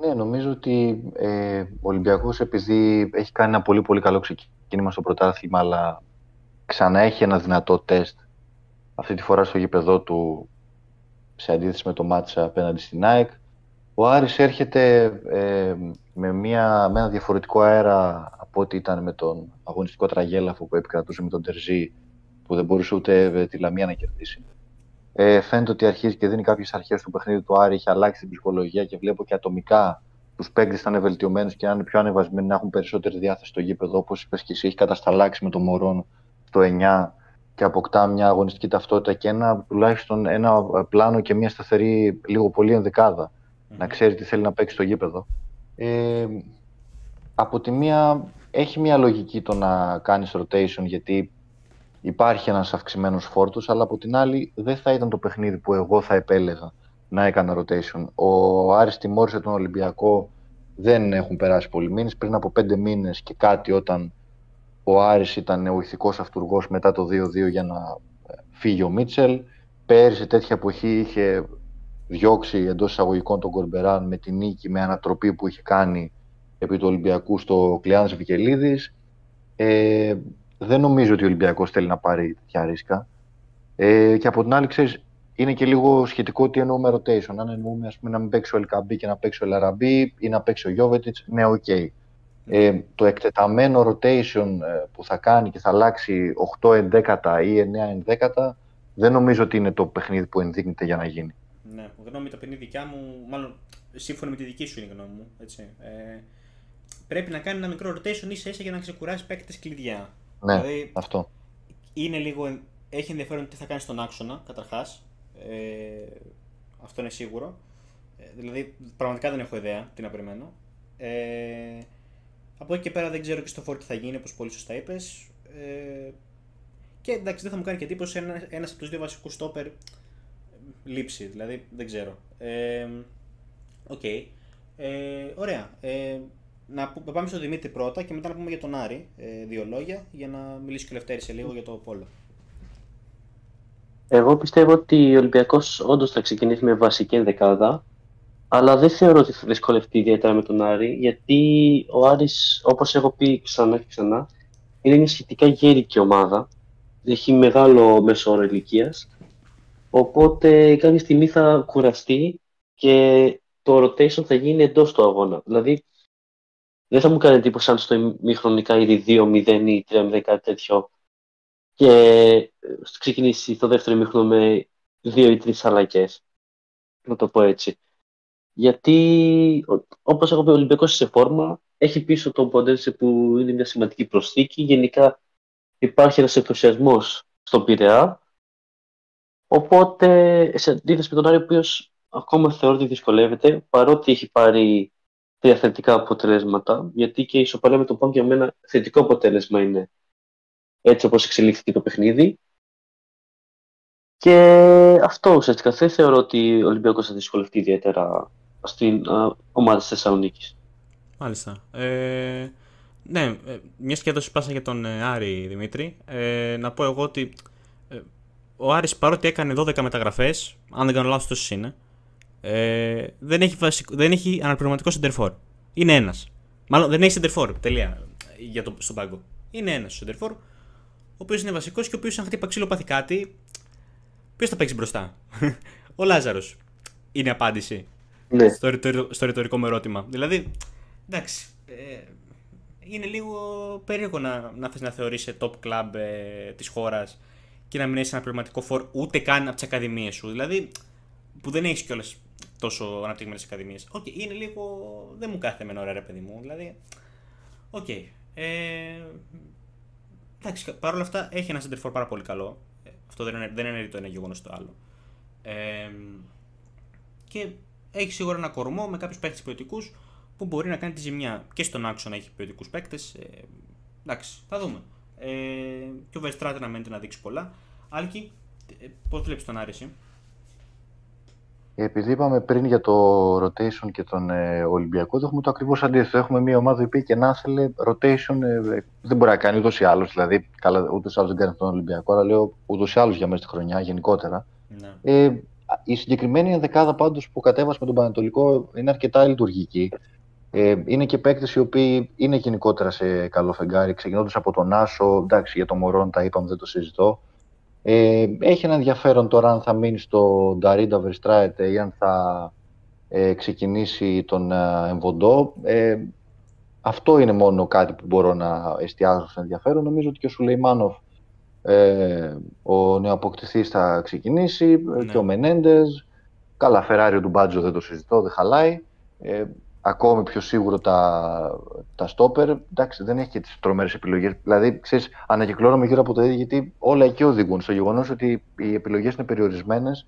Ναι, νομίζω ότι ε, ο Ολυμπιακός, επειδή έχει κάνει ένα πολύ πολύ καλό ξεκίνημα στο πρωτάθλημα, αλλά ξανά έχει ένα δυνατό τεστ αυτή τη φορά στο γήπεδό του, σε αντίθεση με το μάτσα απέναντι στην ΑΕΚ, ο Άρης έρχεται ε, με, μια, με ένα διαφορετικό αέρα από ό,τι ήταν με τον αγωνιστικό τραγέλαφο που επικρατούσε με τον Τερζή, που δεν μπορούσε ούτε τη Λαμία να κερδίσει. Ε, φαίνεται ότι αρχίζει και δίνει κάποιες αρχές στο παιχνίδι του Άρη, έχει αλλάξει την ψυχολογία και βλέπω και ατομικά τους παίκτες να είναι βελτιωμένους και να είναι πιο ανεβασμένοι, να έχουν περισσότερη διάθεση στο γήπεδο. Όπως είπες και εσύ, έχει κατασταλάξει με τον Μωρόν το εννιά και αποκτά μια αγωνιστική ταυτότητα και ένα, τουλάχιστον ένα πλάνο και μια σταθερή, λίγο πολύ ενδεκάδα, mm-hmm. να ξέρει τι θέλει να παίξει στο γήπεδο. Ε, από τη μία, έχει μια λογική το να κάνει rotation, γιατί υπάρχει ένας αυξημένος φόρτος, αλλά από την άλλη δεν θα ήταν το παιχνίδι που εγώ θα επέλεγα να έκανα rotation. Ο Άρης τιμώρησε τον Ολυμπιακό, δεν έχουν περάσει πολλοί μήνες. Πριν από πέντε μήνες και κάτι, όταν ο Άρης ήταν ο ηθικός αυτουργός μετά το δύο δύο για να φύγει ο Μίτσελ. Πέρυσι τέτοια εποχή είχε διώξει εντός εισαγωγικών τον Κορμπεράν με τη νίκη, με ανατροπή που είχε κάνει επί του Ολυμπιακού στο Κλεάνης Βικελίδης. Ε, δεν νομίζω ότι ο Ολυμπιακός θέλει να πάρει τέτοια ρίσκα. Ε, και από την άλλη, ξέρεις, είναι και λίγο σχετικό τι εννοούμε rotation. Αν εννοούμε, ας πούμε, να μην παίξει ο Ελκαμπή και να παίξει ο Λαραμπή ή να παίξει ο Γιόβετιτς, ναι, οκ. Okay. Ε, το εκτεταμένο rotation που θα κάνει και θα αλλάξει οκτώ ενδέκατα ή εννέα ενδέκατα, δεν νομίζω ότι είναι το παιχνίδι που ενδείκνεται για να γίνει. Ναι, γνώμη το παιχνίδι δικιά μου, μάλλον σύμφωνα με τη δική σου είναι η γνώμη μου. Έτσι. Ε, πρέπει να κάνει ένα μικρό rotation ίσα ίσα για να ξεκουράσει παίκτες κλειδιά. Ναι, δηλαδή, αυτό. Είναι λίγο, έχει ενδιαφέρον τι θα κάνει στον άξονα, καταρχάς. Ε, αυτό είναι σίγουρο. Ε, δηλαδή, πραγματικά δεν έχω ιδέα τι να περιμένω. Ε, από εκεί και πέρα δεν ξέρω και στο φόρ τι θα γίνει, όπως πολύ σωστά είπες. Ε, και εντάξει, δεν θα μου κάνει και εντύπωση ένα, ένας από τους δύο βασικούς στόπερ λήψη, δηλαδή δεν ξέρω. Ε, okay. ε, ωραία. Ε, να πάμε στον Δημήτρη πρώτα και μετά να πούμε για τον Άρη ε, δύο λόγια για να μιλήσει και ο Λευτέρης σε λίγο για το πόλο. Εγώ πιστεύω ότι ο Ολυμπιακός όντως θα ξεκινήσει με βασική ενδεκάδα, αλλά δεν θεωρώ ότι θα δυσκολευτεί ιδιαίτερα με τον Άρη, γιατί ο Άρης, όπως έχω πει ξανά και ξανά, είναι μια σχετικά γέρικη ομάδα. Έχει μεγάλο μέσο όρο ηλικίας, οπότε κάποια στιγμή θα κουραστεί και το rotation θα γίνει εντός του αγώνα. Δηλαδή, δεν θα μου κάνει εντύπωση αν στο ημιχρονικά ήδη δύο μηδέν ή τρία μηδέν κάτι τέτοιο και ξεκινήσει το δεύτερο ημιχρονό με δύο ή τρεις αλλαγές, να το πω έτσι. Γιατί, όπως έχω πει, ο Ολυμπιακός σε φόρμα, έχει πίσω τον Ποντένσε που είναι μια σημαντική προσθήκη. Γενικά υπάρχει ένας ενθουσιασμός στον Πειραιά. Οπότε, σε αντίθεση με τον Άρη, ο οποίος ακόμα θεωρώ ότι δυσκολεύεται, παρότι έχει πάρει τρία θετικά αποτελέσματα, γιατί και η ισοπαλία με τον Πάο για μένα θετικό αποτέλεσμα είναι, έτσι όπως εξελίχθηκε το παιχνίδι. Και αυτό ουσιαστικά. Δεν θεωρώ ότι ο Ολυμπιακός θα δυσκολευτεί ιδιαίτερα στην α, ομάδα της Θεσσαλονίκης. Μάλιστα. Ε... Ναι, μια και έδωσε πάσα για τον Άρη, Δημήτρη, ε, να πω εγώ ότι ε, ο Άρης, παρότι έκανε δώδεκα μεταγραφές, αν δεν κάνω λάθος τόσες είναι, ε, δεν έχει, βασικο, δεν έχει αναπληρωματικό σεντερφόρ. Είναι ένας. Μάλλον δεν έχει σεντερφόρ, τελεία, για το, στον πάγκο. Είναι ένας σεντερφόρ, ο οποίος είναι βασικός και ο οποίος αν χτύπα ξύλο πάθει κάτι, ποιος θα παίξει μπροστά? Ο Λάζαρος είναι απάντηση ναι. στο, ρητορικό, στο ρητορικό μου ερώτημα. Δηλαδή, εντάξει... Ε, είναι λίγο περίεργο να, να θες να θεωρείσαι top club ε, της χώρας και να μην έχεις ένα πληρωματικό φορ ούτε καν από τις ακαδημίες σου. Δηλαδή, που δεν έχεις κιόλας τόσο αναπτυγμένες ακαδημίες. Οκ, okay, είναι λίγο. Δεν μου κάθεται εμένα ωραία, ρε παιδί μου. Δηλαδή. Οκ. Okay. Ε, εντάξει, παρόλα αυτά έχει ένα center for πάρα πολύ καλό. Ε, αυτό δεν είναι, δεν είναι το ένα γεγονός το άλλο. Ε, και έχει σίγουρα ένα κορμό με κάποιους παίκτες ποιοτικούς που μπορεί να κάνει τη ζημιά και στον άξονα έχει ποιοτικούς παίκτες. Ε, εντάξει, θα δούμε. Ε, και ο Verstraeten να μένει να δείξει πολλά. Άλκη, πώς βλέπεις τον Άρη εσύ? Επειδή είπαμε πριν για το rotation και τον ε, Ολυμπιακό, το έχουμε το ακριβώς αντίθετο. Έχουμε μια ομάδα η οποία και να θέλει rotation ε, ε, δεν μπορεί να κάνει ούτως ή άλλως. Δηλαδή, καλά, ούτως ή άλλως δεν κάνει τον Ολυμπιακό, αλλά λέω ούτως ή άλλως για μέσα στη χρονιά γενικότερα. Ναι. Ε, η συγκεκριμένη ενδεκάδα πάντως που κατέβασε με τον Πανατολικό είναι αρκετά λειτουργική. Είναι και παίκτες οι οποίοι είναι γενικότερα σε καλό φεγγάρι, ξεκινώντας από τον Άσο. Εντάξει, για τον Μωρόν τα είπαμε, δεν το συζητώ. Ε, έχει ένα ενδιαφέρον τώρα αν θα μείνει στο Νταρίντα Verstraeten ή αν θα ε, ξεκινήσει τον Εμβοντό. Ε, αυτό είναι μόνο κάτι που μπορώ να εστιάσω σε ενδιαφέρον. Νομίζω ότι και ο Σουλεϊμάνοφ, ε, ο νεοαποκτηθής, θα ξεκινήσει ναι. και ο Μενέντες. Καλά, Φεράρι του Μπάτζο δεν το συζητώ, δεν χαλάει. Ε, Ακόμη πιο σίγουρο τα, τα στόπερ. Εντάξει, δεν έχει και τις τρομερές επιλογές. Δηλαδή, ξέρεις, ανακυκλώνομαι γύρω από το ίδιο γιατί όλα εκεί οδηγούν. Στο γεγονός ότι οι επιλογές είναι περιορισμένες,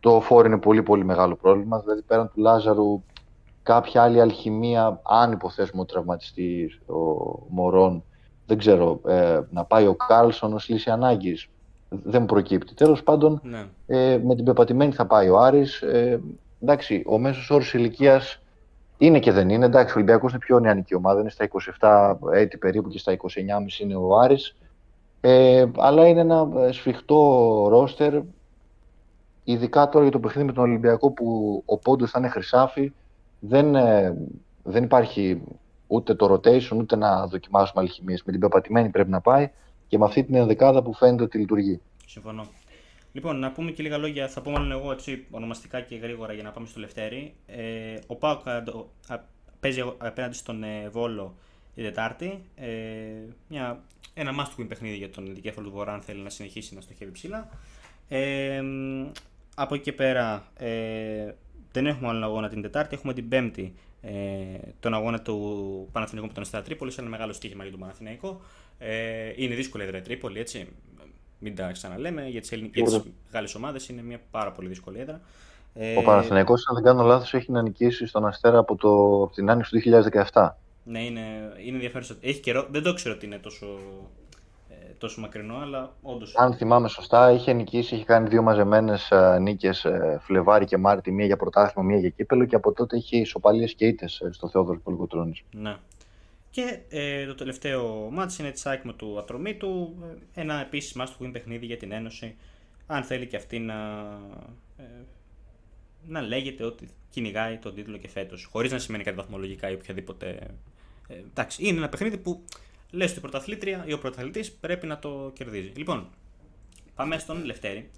το φόρο είναι πολύ πολύ μεγάλο πρόβλημα. Δηλαδή, πέραν του Λάζαρου, κάποια άλλη αλχημία, αν υποθέσουμε ότι τραυματιστεί ο Μωρόν, δεν ξέρω, ε, να πάει ο Κάλσον ως λύση ανάγκης, δεν προκύπτει. Τέλος πάντων, ναι. ε, με την πεπατημένη θα πάει ο Άρης. Ε, εντάξει, ο μέσος όρος ηλικίας. Είναι και δεν είναι. Εντάξει, ο Ολυμπιακός είναι πιο νεανική ομάδα. Είναι στα είκοσι επτά έτη περίπου και στα είκοσι εννιά κόμμα πέντε είναι ο Άρης. Ε, αλλά είναι ένα σφιχτό ρόστερ, ειδικά τώρα για το παιχνίδι με τον Ολυμπιακό που ο πόντος θα είναι χρυσάφι. Δεν, ε, δεν υπάρχει ούτε το rotation, ούτε να δοκιμάσουμε αλχημίες. Με την πεπατημένη πρέπει να πάει και με αυτή την ενδεκάδα που φαίνεται ότι λειτουργεί. Συμφωνώ. Λοιπόν, να πούμε και λίγα λόγια, θα πω μάλλον εγώ έτσι ονομαστικά και γρήγορα για να πάμε στο Λευτέρι. Ε, ο ΠΑΟΚ παίζει απέναντι στον ε, Βόλο την Τετάρτη. Ε, μια, ένα must win παιχνίδι για τον δικέφαλο του Βορρά, αν θέλει να συνεχίσει να στοχεύει ψηλά. Ε, από εκεί και πέρα ε, δεν έχουμε άλλον αγώνα την Τετάρτη, έχουμε την Πέμπτη ε, τον αγώνα του Παναθηναϊκού με τον Αστέρα Τρίπολης, ένα μεγάλο στοίχημα για τον Παναθηναϊκό. Ε, είναι δύσκολη έδρα η Τρίπολη, έτσι. Μην τα ξαναλέμε, για τις ελληνικές μεγάλες ομάδες είναι μια πάρα πολύ δύσκολη έδρα. Ο Παναθηναϊκός, αν δεν κάνω λάθος, έχει να νικήσει στον Αστέρα από, το, από την άνοιξη του δύο χιλιάδες δεκαεπτά. Ναι, είναι, είναι ενδιαφέρον. Έχει καιρό, δεν το ξέρω ότι είναι τόσο, τόσο μακρινό, αλλά όντως. Αν θυμάμαι σωστά, είχε νικήσει, είχε κάνει δύο μαζεμένες νίκες Φλεβάρι και Μάρτι, μία για πρωτάθλημα, μία για κύπελο και από τότε είχε ισοπαλίες και ήττες στο Θεόδωρο Πολυκοτρώνης. Ναι. Και ε, το τελευταίο μάτς είναι Tsaik με του Ατρομήτου, ένα επίσης μάτς που είναι παιχνίδι για την Ένωση, αν θέλει και αυτή να, ε, να λέγεται ότι κυνηγάει τον τίτλο και φέτος, χωρίς να σημαίνει κάτι βαθμολογικά ή οποιαδήποτε. Ε, εντάξει, είναι ένα παιχνίδι που λες ότι η πρωταθλήτρια ή ο πρωταθλητής πρέπει να το κερδίζει. Λοιπόν, πάμε στον Λευτέρη,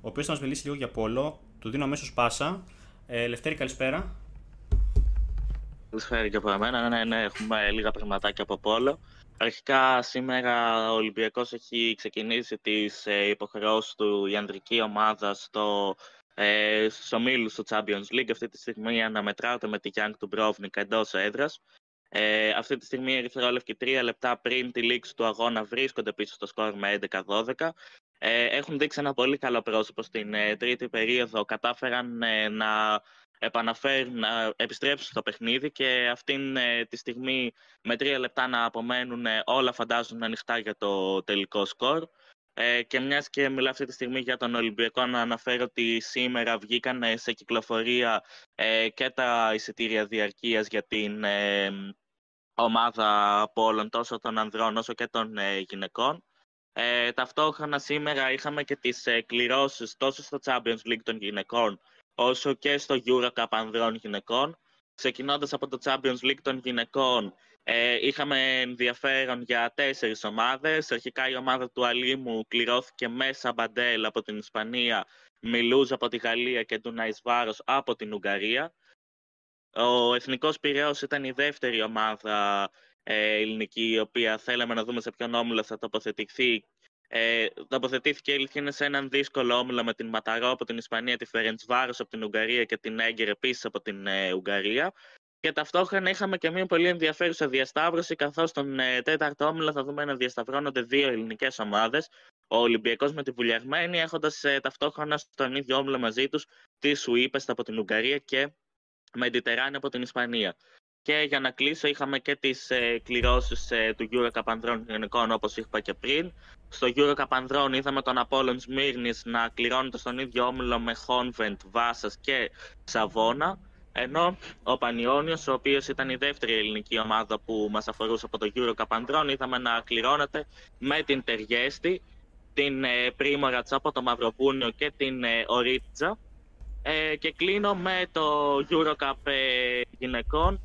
ο οποίος θα μας μιλήσει λίγο για πόλο, του δίνω αμέσως πάσα. Ε, Λευτέρη, καλησπέρα. Καλησπέρα και από εμένα. Ναι, ναι, έχουμε λίγα πραγματάκια από πόλο. Αρχικά σήμερα ο Ολυμπιακός έχει ξεκινήσει τις ε, υποχρεώσεις του η ανδρική ομάδα στο, ε, στους ομίλους του Champions League. Αυτή τη στιγμή αναμετράται με τη Young του Μπρόβνικ εντός έδρας. Ε, αυτή τη στιγμή οι ερυθρόλευκοι τρία λεπτά πριν τη λήξη του αγώνα βρίσκονται πίσω στο σκορ με έντεκα δώδεκα. Ε, έχουν δείξει ένα πολύ καλό πρόσωπο στην ε, τρίτη περίοδο. Κατάφεραν ε, να... επαναφέρουν, να επιστρέψουν στο παιχνίδι και αυτήν ε, τη στιγμή με τρία λεπτά να απομένουν ε, όλα φαντάζουν ανοιχτά για το τελικό σκορ. Ε, και μιας και μιλάω αυτή τη στιγμή για τον Ολυμπιακό, να αναφέρω ότι σήμερα βγήκαν σε κυκλοφορία ε, και τα εισιτήρια διαρκείας για την ε, ομάδα από όλων, τόσο των ανδρών όσο και των ε, γυναικών. Ε, ταυτόχρονα σήμερα είχαμε και τις ε, κληρώσεις τόσο στο Champions League των γυναικών όσο και στο EuroCup ανδρών γυναικών. Ξεκινώντας από το Champions League των γυναικών, ε, είχαμε ενδιαφέρον για τέσσερις ομάδες. Αρχικά η ομάδα του Αλίμου κληρώθηκε με Σαμπαντέλ από την Ισπανία, Μιλούζ από τη Γαλλία και του Ναϊσβάρος από την Ουγγαρία. Ο Εθνικός Πειραιώς ήταν η δεύτερη ομάδα ε, ελληνική, η οποία θέλαμε να δούμε σε ποιον όμιλο θα τοποθετηθεί. Ε, τοποθετήθηκε η Ελκίνη σε έναν δύσκολο όμιλο με την Ματαρό από την Ισπανία, τη Φερεντσβάρος από την Ουγγαρία και την Έγκερ επίσης από την ε, Ουγγαρία. Και ταυτόχρονα είχαμε και μια πολύ ενδιαφέρουσα διασταύρωση, καθώς στον ε, τέταρτο όμιλο θα δούμε να διασταυρώνονται δύο ελληνικές ομάδες. Ο Ολυμπιακός με τη Βουλιαγμένη, έχοντας ε, ταυτόχρονα στον ίδιο όμιλο μαζί τους τη Σουίπεστα από την Ουγγαρία και Μεντιτεράνη από την Ισπανία. Και για να κλείσω, είχαμε και τις ε, κληρώσεις ε, του EuroCup ανδρών γενικών, όπως είπα και πριν. Στο EuroCup ανδρών είδαμε τον Απόλλων Σμύρνης να κληρώνεται στον ίδιο όμιλο με Χόνβεντ, Βάσας και Σαβόνα. Ενώ ο Πανιώνιος, ο οποίος ήταν η δεύτερη ελληνική ομάδα που μας αφορούσε από το EuroCup ανδρών, είδαμε να κληρώνεται με την Τεργέστη, την ε, Πρίμορατσα από το Μαυροβούνιο και την ε, Ορίτζα. Ε, και κλείνω με το EuroCup ε, γυναικών,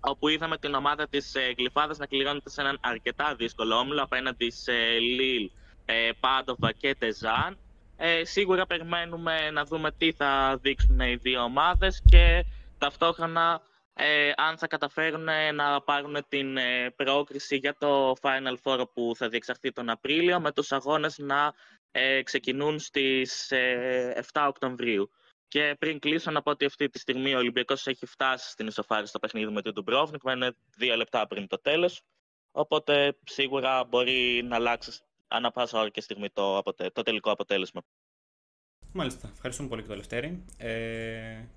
όπου είδαμε την ομάδα της ε, Γλυφάδας να κληρώνεται σε έναν αρκετά δύσκολο όμιλο απέναντι σε Λίλ, ε, Πάντοβα και Τεζάν. Ε, σίγουρα περιμένουμε να δούμε τι θα δείξουν οι δύο ομάδες και ταυτόχρονα ε, αν θα καταφέρουν να πάρουν την ε, πρόκριση για το Final Four που θα διεξαχθεί τον Απρίλιο, με τους αγώνες να ε, ξεκινούν στις ε, εφτά Οκτωβρίου. Και πριν κλείσω να πω ότι αυτή τη στιγμή ο Ολυμπιακός έχει φτάσει στην ισοφάριση στο παιχνίδι με τον Ντουμπρόβνικ, μένουν δύο λεπτά πριν το τέλος, οπότε σίγουρα μπορεί να αλλάξει ανά πάσα ώρα και στιγμή το, αποτε... το τελικό αποτέλεσμα. Μάλιστα, ευχαριστούμε πολύ και τον Λευτέρη. Ε,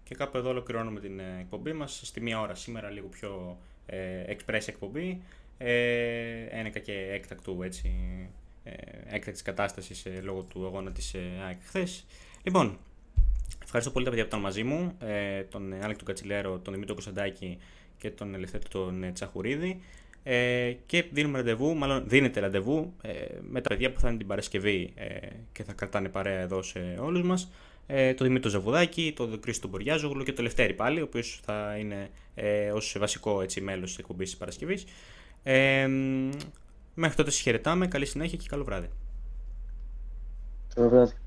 και κάπου εδώ ολοκληρώνουμε την εκπομπή μας, στη μία ώρα σήμερα λίγο πιο ε, express εκπομπή, ε, ένεκα και έκτακτου έτσι, ε, έκτακτης κατάστασης ε, λόγω του αγώνα της ΑΕΚ ε, χθες. Λοιπόν, ευχαριστώ πολύ τα παιδιά που ήταν μαζί μου, τον Άλεκ τον Κατσιλέρο, τον Δημήτρη Κωνσταντάκη και τον Ελευθέρη τον Τσαχουρίδη. Ε, και δίνουμε ραντεβού, μάλλον δίνεται ραντεβού ε, με τα παιδιά που θα είναι την Παρασκευή ε, και θα κρατάνε παρέα εδώ σε όλους μας. Ε, το Δημήτρη Ζαβουδάκη, το Κρίστο Μποριάζογλου και το Ελευθέρη πάλι, ο οποίος θα είναι ε, ως βασικό έτσι, μέλος της εκπομπής της Παρασκευής. Ε, μέχρι τότε σας χαιρετάμε, καλή συνέχεια και καλό βράδυ. Καλό βράδυ.